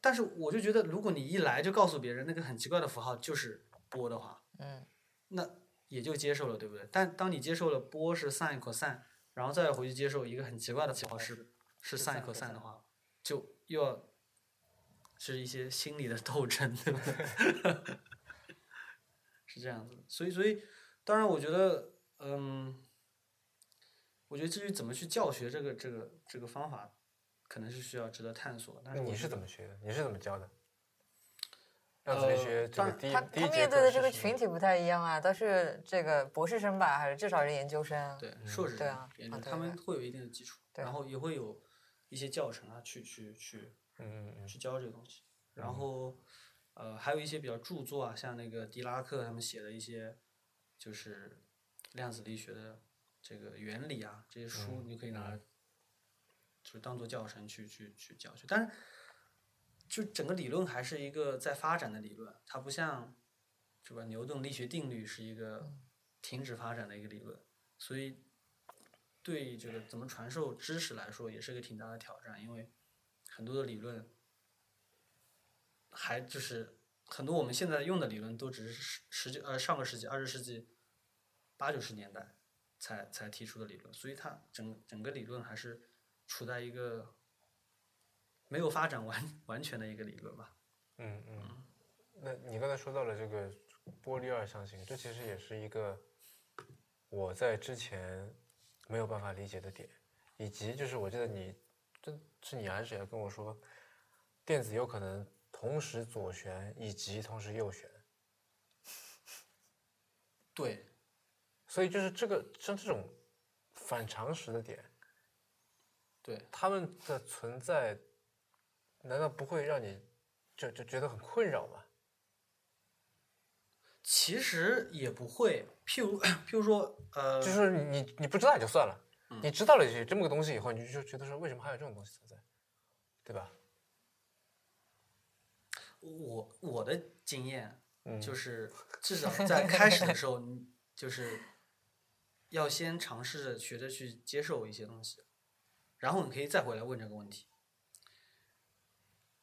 但是我就觉得，如果你一来就告诉别人那个很奇怪的符号就是波的话，嗯，那也就接受了，对不对？但当你接受了波是 sin cos， 然后再回去接受一个很奇怪的符号是是 sin cos 的话，就又要是一些心理的斗争，对吧？是这样子，所以所以当然我觉得嗯，我觉得至于怎么去教学这个这个这个方法可能是需要值得探索。但是你是怎么学的？你是怎么教的？让自己学这个第一、呃、第一节课是什么？他面对的这个群体不太一样啊，都是这个博士生吧，还是至少是研究生？对，硕士生、嗯、对啊，研究生他们会有一定的基础，然后也会有一些教程啊，去去去，嗯，去教这个东西。然后，呃，还有一些比较著作啊，像那个狄拉克他们写的一些，就是量子力学的这个原理啊，这些书你可以拿来，就是当做教程去去去教去，但是。就整个理论还是一个在发展的理论，它不像，是吧？牛顿力学定律是一个停止发展的一个理论，所以对这个怎么传授知识来说，也是个挺大的挑战。因为很多的理论，还就是很多我们现在用的理论，都只是十九呃上个世纪二十世纪八九十年代才才提出的理论，所以它整整个理论还是处在一个。没有发展完完全的一个理论吧。嗯嗯，那你刚才说到了这个波粒二象性，这其实也是一个我在之前没有办法理解的点，以及就是我记得你，这是你还是也跟我说，电子有可能同时左旋以及同时右旋。对，所以就是这个像这种反常识的点，对它们的存在。难道不会让你就就觉得很困扰吗？其实也不会，譬如譬如说，呃，就是你你不知道也就算了，嗯、你知道了这这么个东西以后，你就觉得说为什么还有这种东西存在，对吧？我我的经验就是，至少在开始的时候，就是要先尝试着学着去接受一些东西，然后你可以再回来问这个问题。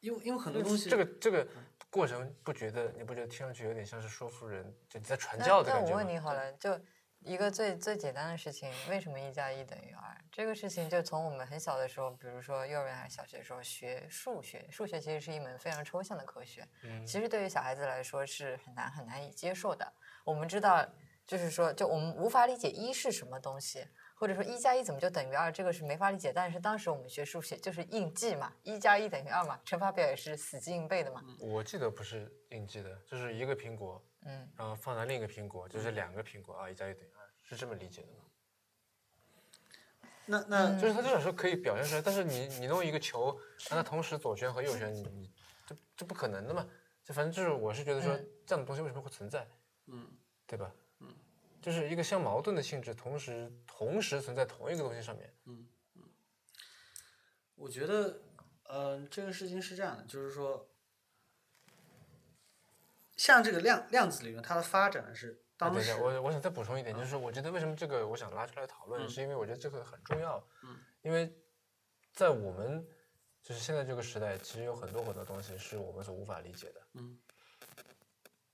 因为因为很多东西，这个这个过程不觉得你不觉得听上去有点像是说服人，就你在传教的感觉吗？那我问你好了，就一个最最简单的事情，为什么一加一等于二？这个事情就从我们很小的时候，比如说幼儿园还是小学的时候学数学，数学其实是一门非常抽象的科学，嗯、其实对于小孩子来说是很难很难以接受的。我们知道，就是说，就我们无法理解一是什么东西。或者说一加一怎么就等于二，这个是没法理解。但是当时我们学数学就是硬记嘛，一加一等于二嘛，乘法表也是死记硬背的嘛。我记得不是硬记的，就是一个苹果，嗯，然后放在另一个苹果，就是两个苹果啊，一加一等于二，是这么理解的吗？那那、嗯、就是它这种时候可以表现出来，但是你你弄一个球，让它同时左旋和右旋，你你这这不可能的嘛。就反正就是我是觉得说、嗯、这样的东西为什么会存在？嗯，对吧？就是一个相矛盾的性质，同时同时存在同一个东西上面。嗯嗯，我觉得，呃，这个事情是这样的，就是说，像这个量量子理论，它的发展是当时。啊、我我想再补充一点，就是我觉得为什么这个我想拉出来讨论，嗯、是因为我觉得这个很重要。嗯。因为，在我们就是现在这个时代，其实有很多很多东西是我们所无法理解的。嗯。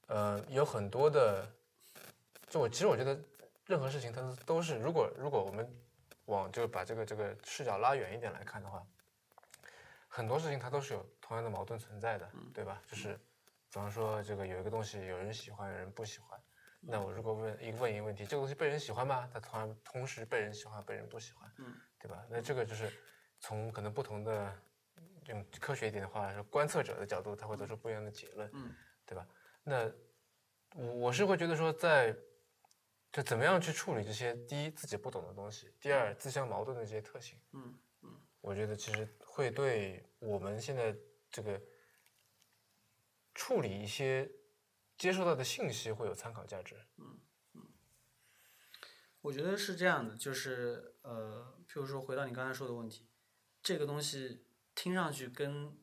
呃，有很多的。就我其实我觉得任何事情它都是如果如果我们往就是把这个这个视角拉远一点来看的话，很多事情它都是有同样的矛盾存在的，对吧？就是比方说这个有一个东西有人喜欢有人不喜欢，那我如果问一问一个问题，这个东西被人喜欢吗？它同样同时被人喜欢被人不喜欢，对吧？那这个就是从可能不同的用科学一点的话观测者的角度，他会得出不一样的结论，对吧？那我是会觉得说在就怎么样去处理这些第一自己不懂的东西，第二自相矛盾的这些特性，嗯嗯，我觉得其实会对我们现在这个处理一些接收到的信息会有参考价值。嗯嗯，我觉得是这样的，就是呃，譬如说回到你刚才说的问题，这个东西听上去跟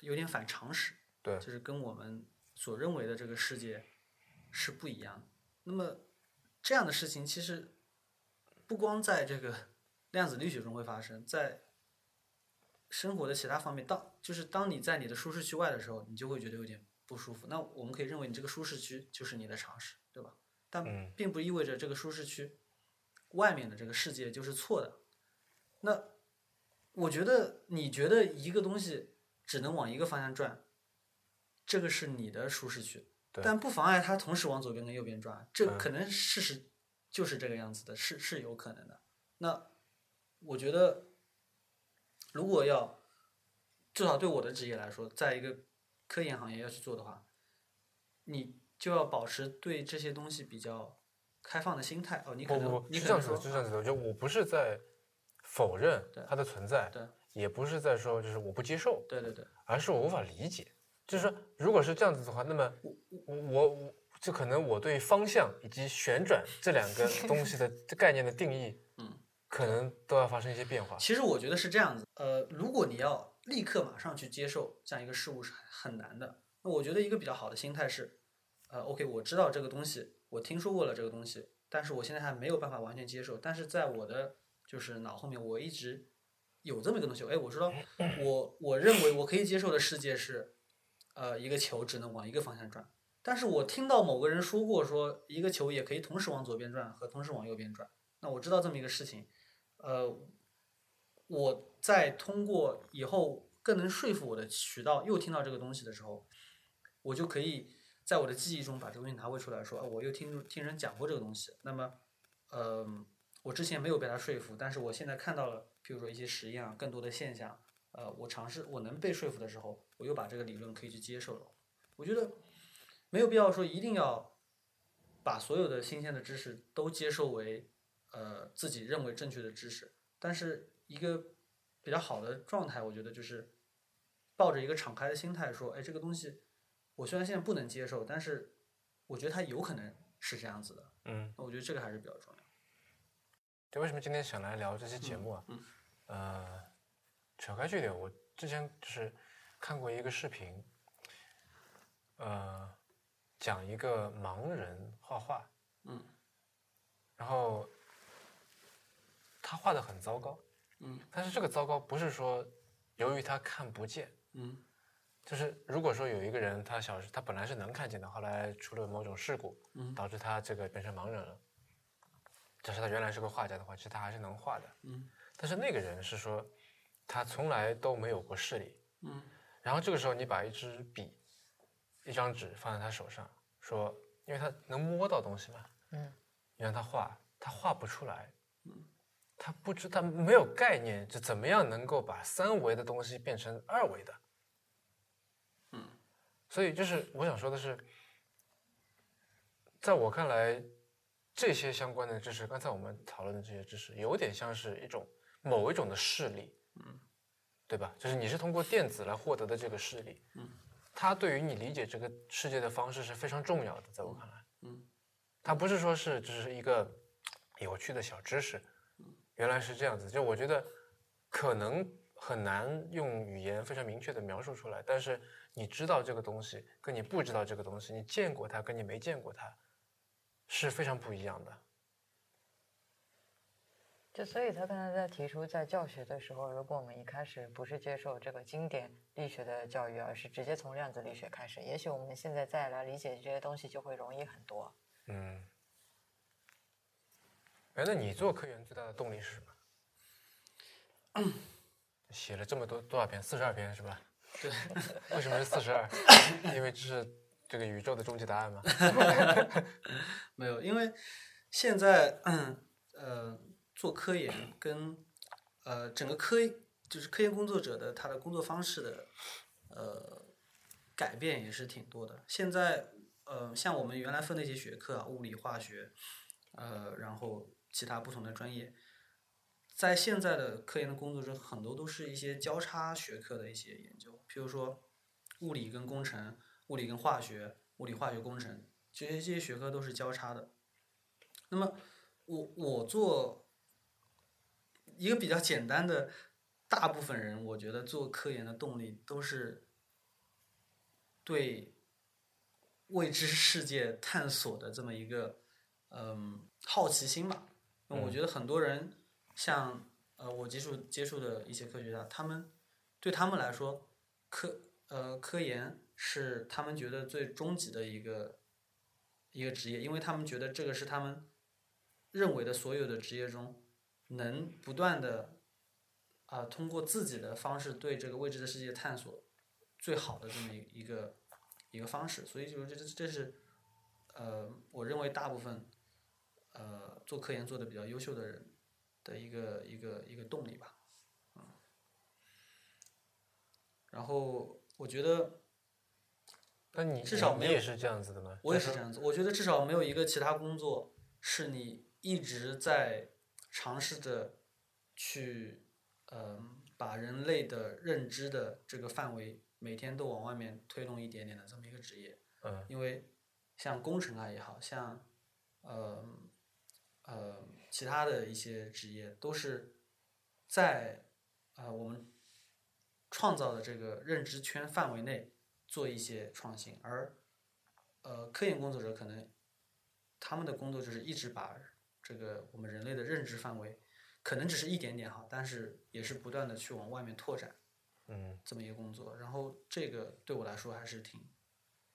有点反常识，对，就是跟我们所认为的这个世界是不一样的。那么这样的事情其实不光在这个量子力学中会发生，在生活的其他方面，当就是当你在你的舒适区外的时候，你就会觉得有点不舒服。那我们可以认为你这个舒适区就是你的常识，对吧？但并不意味着这个舒适区外面的这个世界就是错的。那我觉得你觉得一个东西只能往一个方向转，这个是你的舒适区，但不妨碍他同时往左边跟右边抓，这可能事实就是这个样子的，是是有可能的。那我觉得如果要至少对我的职业来说，在一个科研行业要去做的话，你就要保持对这些东西比较开放的心态。哦，你可能不不不，你可能说是这样子的，就我不是在否认它的存在，对对，也不是在说就是我不接受，对对对，而是我无法理解。就是说如果是这样子的话，那么我我就可能我对方向以及旋转这两个东西的概念的定义嗯，可能都要发生一些变化。其实我觉得是这样子，呃，如果你要立刻马上去接受这样一个事物是很难的。那我觉得一个比较好的心态是呃 OK 我知道这个东西，我听说过了这个东西，但是我现在还没有办法完全接受，但是在我的就是脑后面我一直有这么一个东西，哎，我知道我我认为我可以接受的世界是呃，一个球只能往一个方向转，但是我听到某个人说过说一个球也可以同时往左边转和同时往右边转，那我知道这么一个事情，呃，我在通过以后更能说服我的渠道又听到这个东西的时候，我就可以在我的记忆中把这个东西拿回出来说，啊，我又听听人讲过这个东西，那么，呃，我之前没有被他说服，但是我现在看到了，比如说一些实验啊，更多的现象。呃，我尝试我能被说服的时候，我又把这个理论可以去接受了。我觉得没有必要说一定要把所有的新鲜的知识都接受为呃自己认为正确的知识，但是一个比较好的状态，我觉得就是抱着一个敞开的心态说，哎，这个东西我虽然现在不能接受，但是我觉得它有可能是这样子的。嗯，我觉得这个还是比较重要。对，为什么今天想来聊这期节目啊？嗯，嗯呃。扯开这点，我之前就是看过一个视频，呃，讲一个盲人画画，嗯，然后他画得很糟糕，嗯，但是这个糟糕不是说由于他看不见，嗯，就是如果说有一个人他小时他本来是能看见的，后来出了某种事故，嗯，导致他这个变成盲人了，假设他原来是个画家的话，其实他还是能画的，嗯，但是那个人是说。他从来都没有过视力，嗯，然后这个时候你把一支笔、一张纸放在他手上，说，因为他能摸到东西嘛，嗯，你让他画，他画不出来，嗯，他不知他没有概念，就怎么样能够把三维的东西变成二维的，嗯，所以就是我想说的是，在我看来，这些相关的知识，刚才我们讨论的这些知识，有点像是一种某一种的视力。嗯，对吧？就是你是通过电子来获得的这个视力，嗯，它对于你理解这个世界的方式是非常重要的，在我看来，嗯，它不是说是就是一个有趣的小知识，原来是这样子。就我觉得可能很难用语言非常明确的描述出来，但是你知道这个东西，跟你不知道这个东西，你见过它跟你没见过它是非常不一样的。就所以他刚才在提出，在教学的时候，如果我们一开始不是接受这个经典力学的教育，而是直接从量子力学开始，也许我们现在再来理解这些东西就会容易很多。嗯，哎，那你做科研最大的动力是什么？写了这么多多少篇？四十二篇是吧？对。为什么是四十二？因为这是这个宇宙的终极答案吗？没有，因为现在，嗯，呃。做科研跟呃整个科就是科研工作者的他的工作方式的呃改变也是挺多的。现在呃像我们原来分的一些学科啊，物理、化学，呃然后其他不同的专业，在现在的科研的工作中，很多都是一些交叉学科的一些研究，比如说物理跟工程、物理跟化学、物理化学工程，这些这些学科都是交叉的。那么我我做一个比较简单的，大部分人我觉得做科研的动力都是对未知世界探索的这么一个嗯好奇心吧。那我觉得很多人像呃我接触接触的一些科学家，他们对他们来说科呃科研是他们觉得最终极的一个一个职业，因为他们觉得这个是他们认为的所有的职业中。能不断的啊、呃，通过自己的方式对这个未知的世界探索最好的这么一个一个方式。所以就是这这是呃我认为大部分呃做科研做的比较优秀的人的一个一个一个动力吧。嗯，然后我觉得那你至少没有，你也是这样子的吗？我也是这样子。我觉得至少没有一个其他工作是你一直在尝试着去呃把人类的认知的这个范围每天都往外面推动一点点的这么一个职业。嗯，因为像工程啊也好，像呃呃其他的一些职业都是在呃我们创造的这个认知圈范围内做一些创新，而呃科研工作者可能他们的工作就是一直把这个我们人类的认知范围可能只是一点点好，但是也是不断的去往外面拓展，嗯，这么一个工作。然后这个对我来说还是挺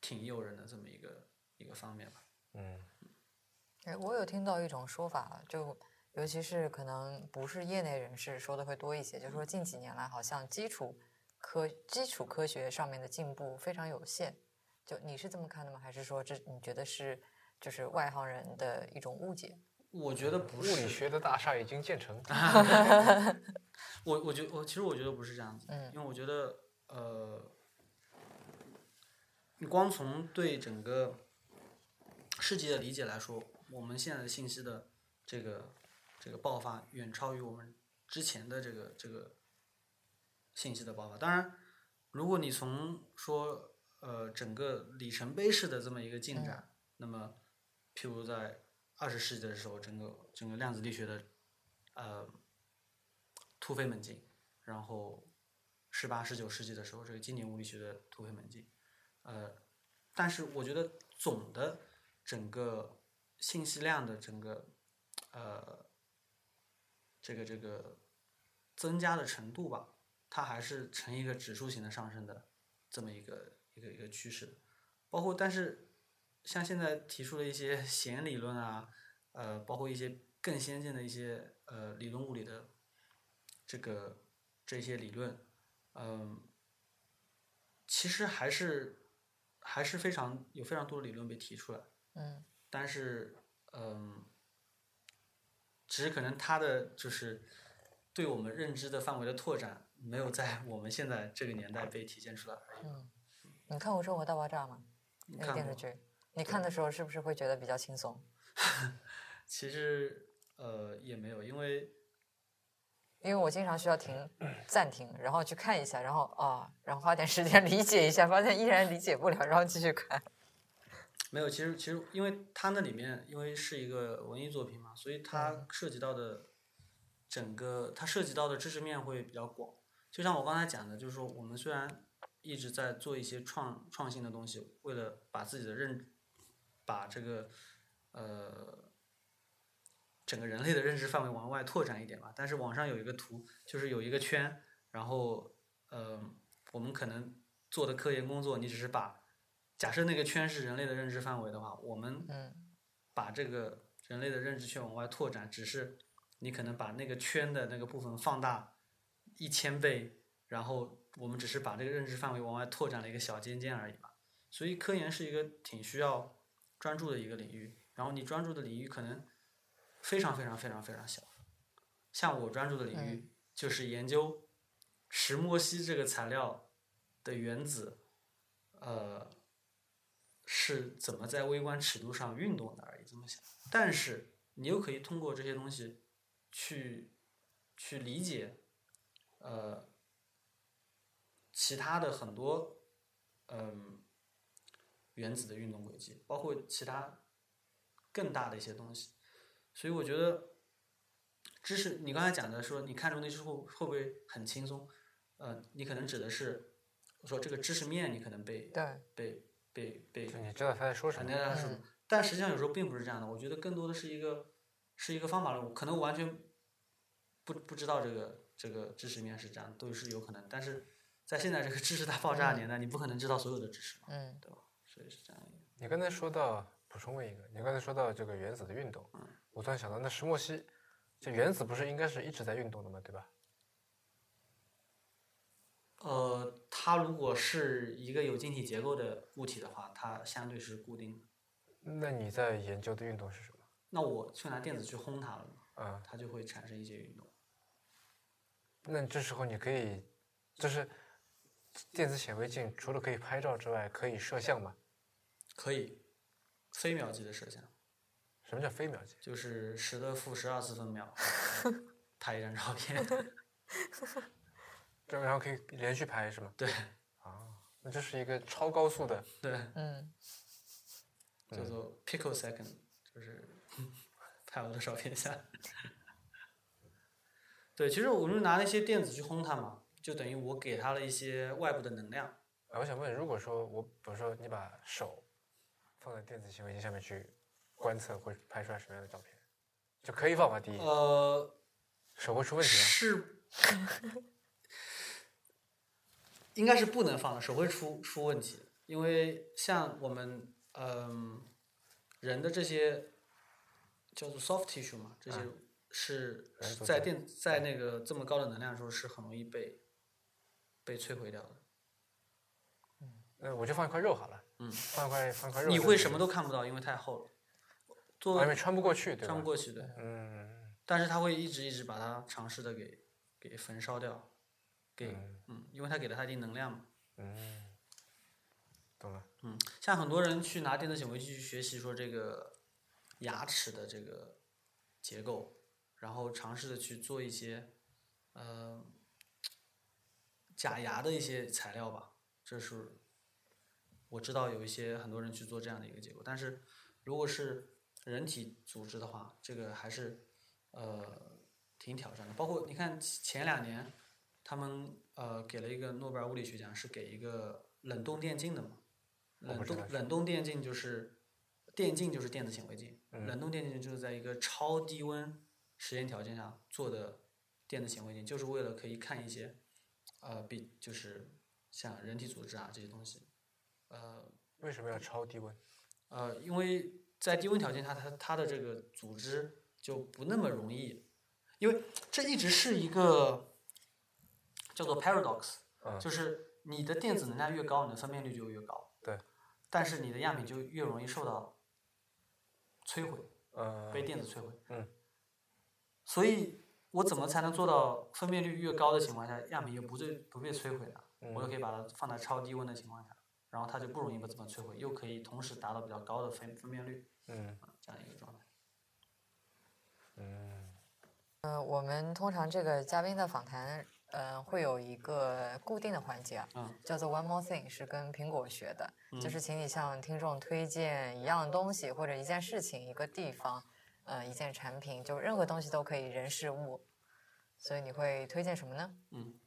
挺诱人的这么一个一个方面吧。嗯，我有听到一种说法，就尤其是可能不是业内人士说的会多一些，就是说近几年来好像基础科基础科学上面的进步非常有限。就你是这么看的吗？还是说这你觉得是就是外行人的一种误解？我觉得不是，物理学的大厦已经建成。我我觉我其实我觉得不是这样子，嗯，因为我觉得呃，你光从对整个世界的理解来说，我们现在的信息的这个这个爆发远超于我们之前的这个这个信息的爆发。当然，如果你从说呃整个里程碑式的这么一个进展，嗯，那么譬如在二十世纪的时候，整个整个量子力学的，呃，突飞猛进，然后十八、十九世纪的时候，这个经典物理学的突飞猛进，呃，但是我觉得总的整个信息量的整个呃这个这个增加的程度吧，它还是呈一个指数型的上升的这么一个一个一个趋势，包括但是。像现在提出的一些弦理论啊，呃，包括一些更先进的一些呃理论物理的这个这些理论，嗯，呃，其实还是还是非常有非常多的理论被提出来，嗯，但是嗯，呃，只是可能它的就是对我们认知的范围的拓展没有在我们现在这个年代被体现出来而已。嗯，你看过《生活大爆炸》吗？那个电视剧。你看的时候是不是会觉得比较轻松？其实呃也没有，因为因为我经常需要停暂停，然后去看一下，然后啊，哦，然后花点时间理解一下，发现依然理解不了，然后继续看。没有，其实其实因为它那里面因为是一个文艺作品嘛，所以它涉及到的整个它涉及到的知识面会比较广。就像我刚才讲的，就是说我们虽然一直在做一些创创新的东西，为了把自己的认知把这个呃整个人类的认知范围往外拓展一点吧，但是网上有一个图，就是有一个圈，然后呃我们可能做的科研工作，你只是把假设那个圈是人类的认知范围的话，我们把这个人类的认知圈往外拓展，只是你可能把那个圈的那个部分放大一千倍，然后我们只是把这个认知范围往外拓展了一个小尖尖而已嘛。所以科研是一个挺需要专注的一个领域，然后你专注的领域可能非常非常非常非常小，像我专注的领域就是研究石墨烯这个材料的原子，呃，是怎么在微观尺度上运动的而已，这么小。但是你又可以通过这些东西去去理解，呃，其他的很多，嗯，呃。原子的运动轨迹，包括其他更大的一些东西，所以我觉得知识，你刚才讲的说你看中那之后会不会很轻松？呃，你可能指的是说这个知识面，你可能被被被被你知道他在说什么，嗯，但实际上有时候并不是这样的。我觉得更多的是一个是一个方法论，可能我完全不不知道这个这个知识面是这样，都是有可能。但是在现在这个知识大爆炸年代，嗯，你不可能知道所有的知识嘛，嗯，对吧？你刚才说到，补充问一个，你刚才说到这个原子的运动，嗯，我突然想到，那石墨烯，这原子不是应该是一直在运动的吗？对吧？呃，它如果是一个有晶体结构的物体的话，它相对是固定的。那你在研究的运动是什么？那我就拿电子去轰它了，嗯，它就会产生一些运动。那这时候你可以，就是电子显微镜除了可以拍照之外，可以摄像吗？可以，飞秒级的摄像。什么叫飞秒级？就是十的负十二次分秒拍一张照片，然后可以连续拍是吗？对。啊，那这是一个超高速的。对，嗯，叫做 picosecond， 就是拍我的照片下。对，其实我就拿那些电子去轰它嘛，就等于我给它了一些外部的能量。啊，我想问，如果说我，比如说你把手放在电子显微镜下面去观测，会拍出来什么样的照片？就可以放吗？第一，呃，手会出问题吗？是，应该是不能放的，手会出出问题，因为像我们嗯、呃、人的这些叫做 soft tissue 嘛，这些、啊。是在电在那个这么高的能量的时候是很容易被被摧毁掉的。嗯，那我就放一块肉好了。嗯，放一块放一块肉。你会什么都看不到，因为太厚了，做因为穿不过去，对吧？穿不过去，对。嗯。但是它会一直一直把它尝试的给给焚烧掉，给 嗯, 嗯，因为它给了它一定能量嘛。嗯，懂了。嗯，像很多人去拿电子显微镜去学习说这个牙齿的这个结构。然后尝试的去做一些，呃，假牙的一些材料吧。这是我知道有一些很多人去做这样的一个结果，但是如果是人体组织的话，这个还是呃挺挑战的。包括你看前两年，他们呃给了一个诺贝尔物理学奖，是给一个冷冻电镜的嘛？冷冻冷冻电镜就是电镜就是电子显微镜，嗯、冷冻电镜就是在一个超低温。实验条件下做的电子显微镜，就是为了可以看一些，呃，比就是像人体组织啊这些东西，呃，为什么要超低温？呃，因为在低温条件下，它它的这个组织就不那么容易，因为这一直是一个叫做 paradox，、嗯、就是你的电子能量越高，你的分辨率就越高，对，但是你的样品就越容易受到摧毁，呃，被电子摧毁，嗯。所以我怎么才能做到分辨率越高的情况下样品又不被不被摧毁呢？我就可以把它放在超低温的情况下，然后它就不容易被怎么摧毁，又可以同时达到比较高的分分辨率，嗯，这样一个状态。嗯，呃，我们通常这个嘉宾的访谈，呃，会有一个固定的环节啊，嗯、叫做 One More Thing， 是跟苹果学的，嗯、就是请你向听众推荐一样东西或者一件事情、一个地方。呃，一件产品，就任何东西都可以，人事物，所以你会推荐什么呢？嗯，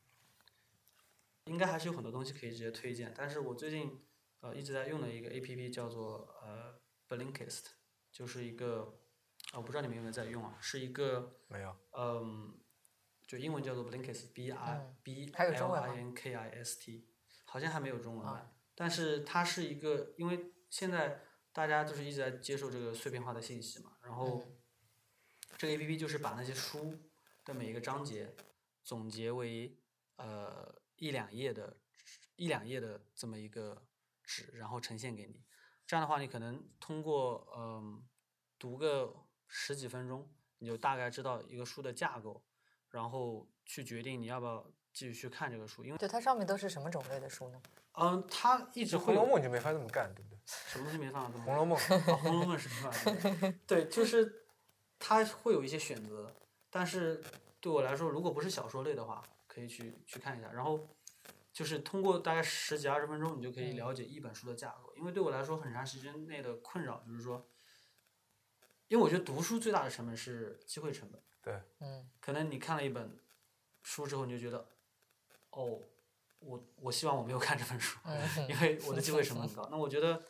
应该还是有很多东西可以直接推荐，但是我最近呃一直在用的一个 A P P 叫做呃 Blinkist， 就是一个啊、哦，我不知道你们有没有在用啊，是一个没有，嗯、呃，就英文叫做 Blinkist B I B L I N K I S T， 好像还没有中文版、啊，但是它是一个，因为现在。大家就是一直在接受这个碎片化的信息嘛，然后这个 A P P 就是把那些书的每一个章节总结为呃一两页的一两页的这么一个纸，然后呈现给你。这样的话，你可能通过嗯、呃、读个十几分钟，你就大概知道一个书的架构，然后去决定你要不要继续去看这个书。因为对它上面都是什么种类的书呢？嗯，它一直会。《红楼梦》就没法这么干，对不对？什么东西没放？《红楼梦》哦，《红楼梦》是什么？对，就是它会有一些选择，但是对我来说，如果不是小说类的话，可以去去看一下。然后就是通过大概十几二十分钟，你就可以了解一本书的架构。因为对我来说，很长时间内的困扰就是说，因为我觉得读书最大的成本是机会成本。对，嗯，可能你看了一本书之后，你就觉得，哦。我我希望我没有看这本书，因为我的机会成本很高。那我觉得，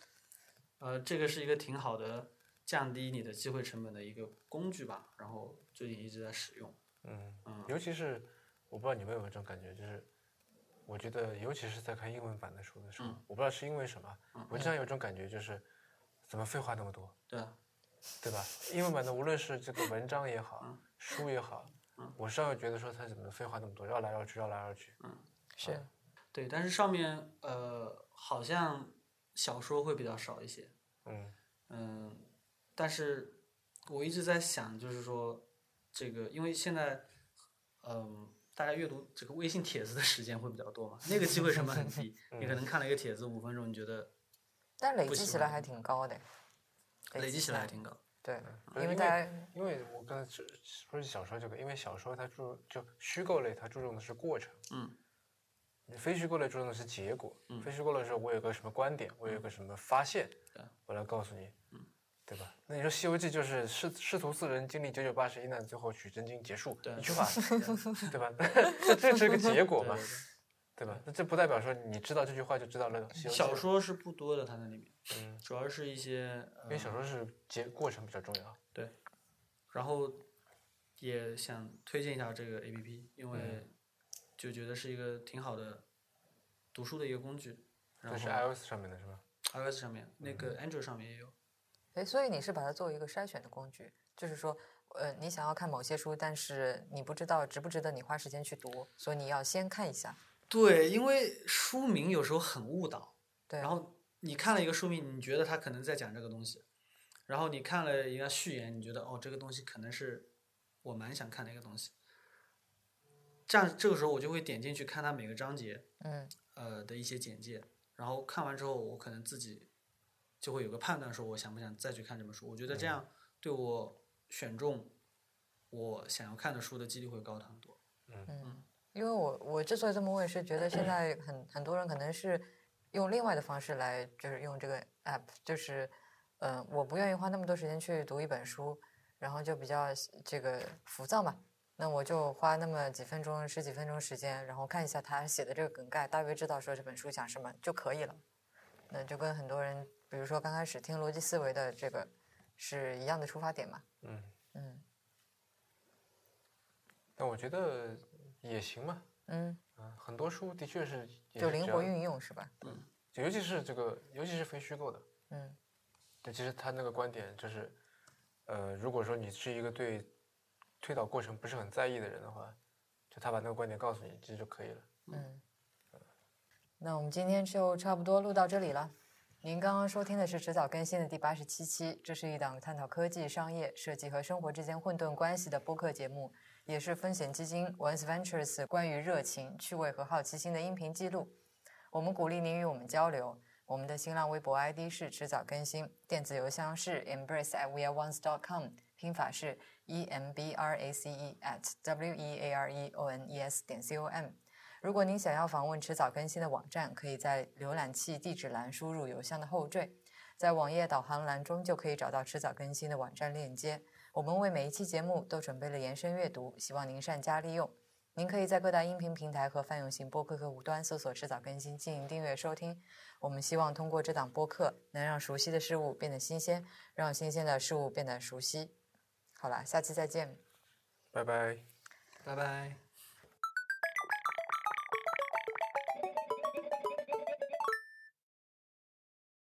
呃，这个是一个挺好的降低你的机会成本的一个工具吧。然后最近一直在使用。嗯，嗯尤其是我不知道你们有没有这种感觉，就是我觉得尤其是在看英文版的书的时候，嗯、我不知道是因为什么，嗯、我经常有种感觉，就是怎么废话那么多？对、嗯，对吧？英文版的无论是这个文章也好，嗯、书也好，嗯、我上回觉得说他怎么废话那么多，绕来绕去，绕来绕去。嗯，是。对，但是上面呃好像小说会比较少一些。嗯嗯、呃，但是我一直在想，就是说这个，因为现在嗯、呃、大家阅读这个微信帖子的时间会比较多嘛，那个机会成本很低，你可能看了一个帖子五分钟，你觉得，但累积起来还挺高的，累积起来还挺高。对，因为大家因为我刚才说起小说这个，因为小说它注就虚构类，它注重的是过程，嗯，非虚构类注重的是结果，嗯，非虚构类的时候我有个什么观点，我有个什么发现，嗯，我来告诉你，嗯，对吧？那你说《西游记》就是师师徒四人经历九九八十一难，最后取真经结束，一句话，对吧？这这是个结果嘛，对吧？那这不代表说你知道这句话就知道了。小说是不多的，它那里面。嗯，主要是一些，因为小说是结过程比较重要。对，然后也想推荐一下这个 A P P， 因为就觉得是一个挺好的读书的一个工具。那是 iOS 上面的是吧 ？iOS 上面，那个 Android 上面也有。哎，所以你是把它作为一个筛选的工具，就是说，呃，你想要看某些书，但是你不知道值不值得你花时间去读，所以你要先看一下。对，因为书名有时候很误导。对，然后。你看了一个书名，你觉得他可能在讲这个东西，然后你看了一个序言，你觉得哦，这个东西可能是我蛮想看的一个东西，这样这个时候我就会点进去看他每个章节，嗯，呃的一些简介，然后看完之后我可能自己就会有个判断，说我想不想再去看这本书。我觉得这样对我选中我想要看的书的几率会高很多。嗯嗯，因为我我之所以这么问，是觉得现在很很多人可能是。用另外的方式来，就是用这个 app， 就是，嗯、呃，我不愿意花那么多时间去读一本书，然后就比较这个浮躁嘛，那我就花那么几分钟、十几分钟时间，然后看一下他写的这个梗概，大约知道说这本书讲什么就可以了。那就跟很多人，比如说刚开始听逻辑思维的这个是一样的出发点嘛。嗯嗯。那我觉得也行嘛。嗯。嗯，很多书的确是就灵活运用是吧？嗯，尤其是这个，尤其是非虚构的。嗯，对，其实他那个观点就是，呃，如果说你是一个对推导过程不是很在意的人的话，就他把那个观点告诉你，这就可以了。嗯，嗯，那我们今天就差不多录到这里了。您刚刚收听的是迟早更新的第八十七期，这是一档探讨科技、商业、设计和生活之间混沌关系的播客节目。也是风险基金 ONES Ventures 关于热情、趣味和好奇心的音频记录。我们鼓励您与我们交流。我们的新浪微博 I D 是迟早更新，电子邮箱是 embrace at weareones dot com， 拼法是 embrace at weareones dot com。如果您想要访问迟早更新的网站，可以在浏览器地址栏输入邮箱的后缀，在网页导航栏中就可以找到迟早更新的网站链接。我们为每一期节目都准备了延伸阅读，希望您善加利用。您可以在各大音频平台和泛用型播客客户端搜索迟早更新进行订阅收听。我们希望通过这档播客能让熟悉的事物变得新鲜，让新鲜的事物变得熟悉。好了，下期再见，拜拜，拜拜。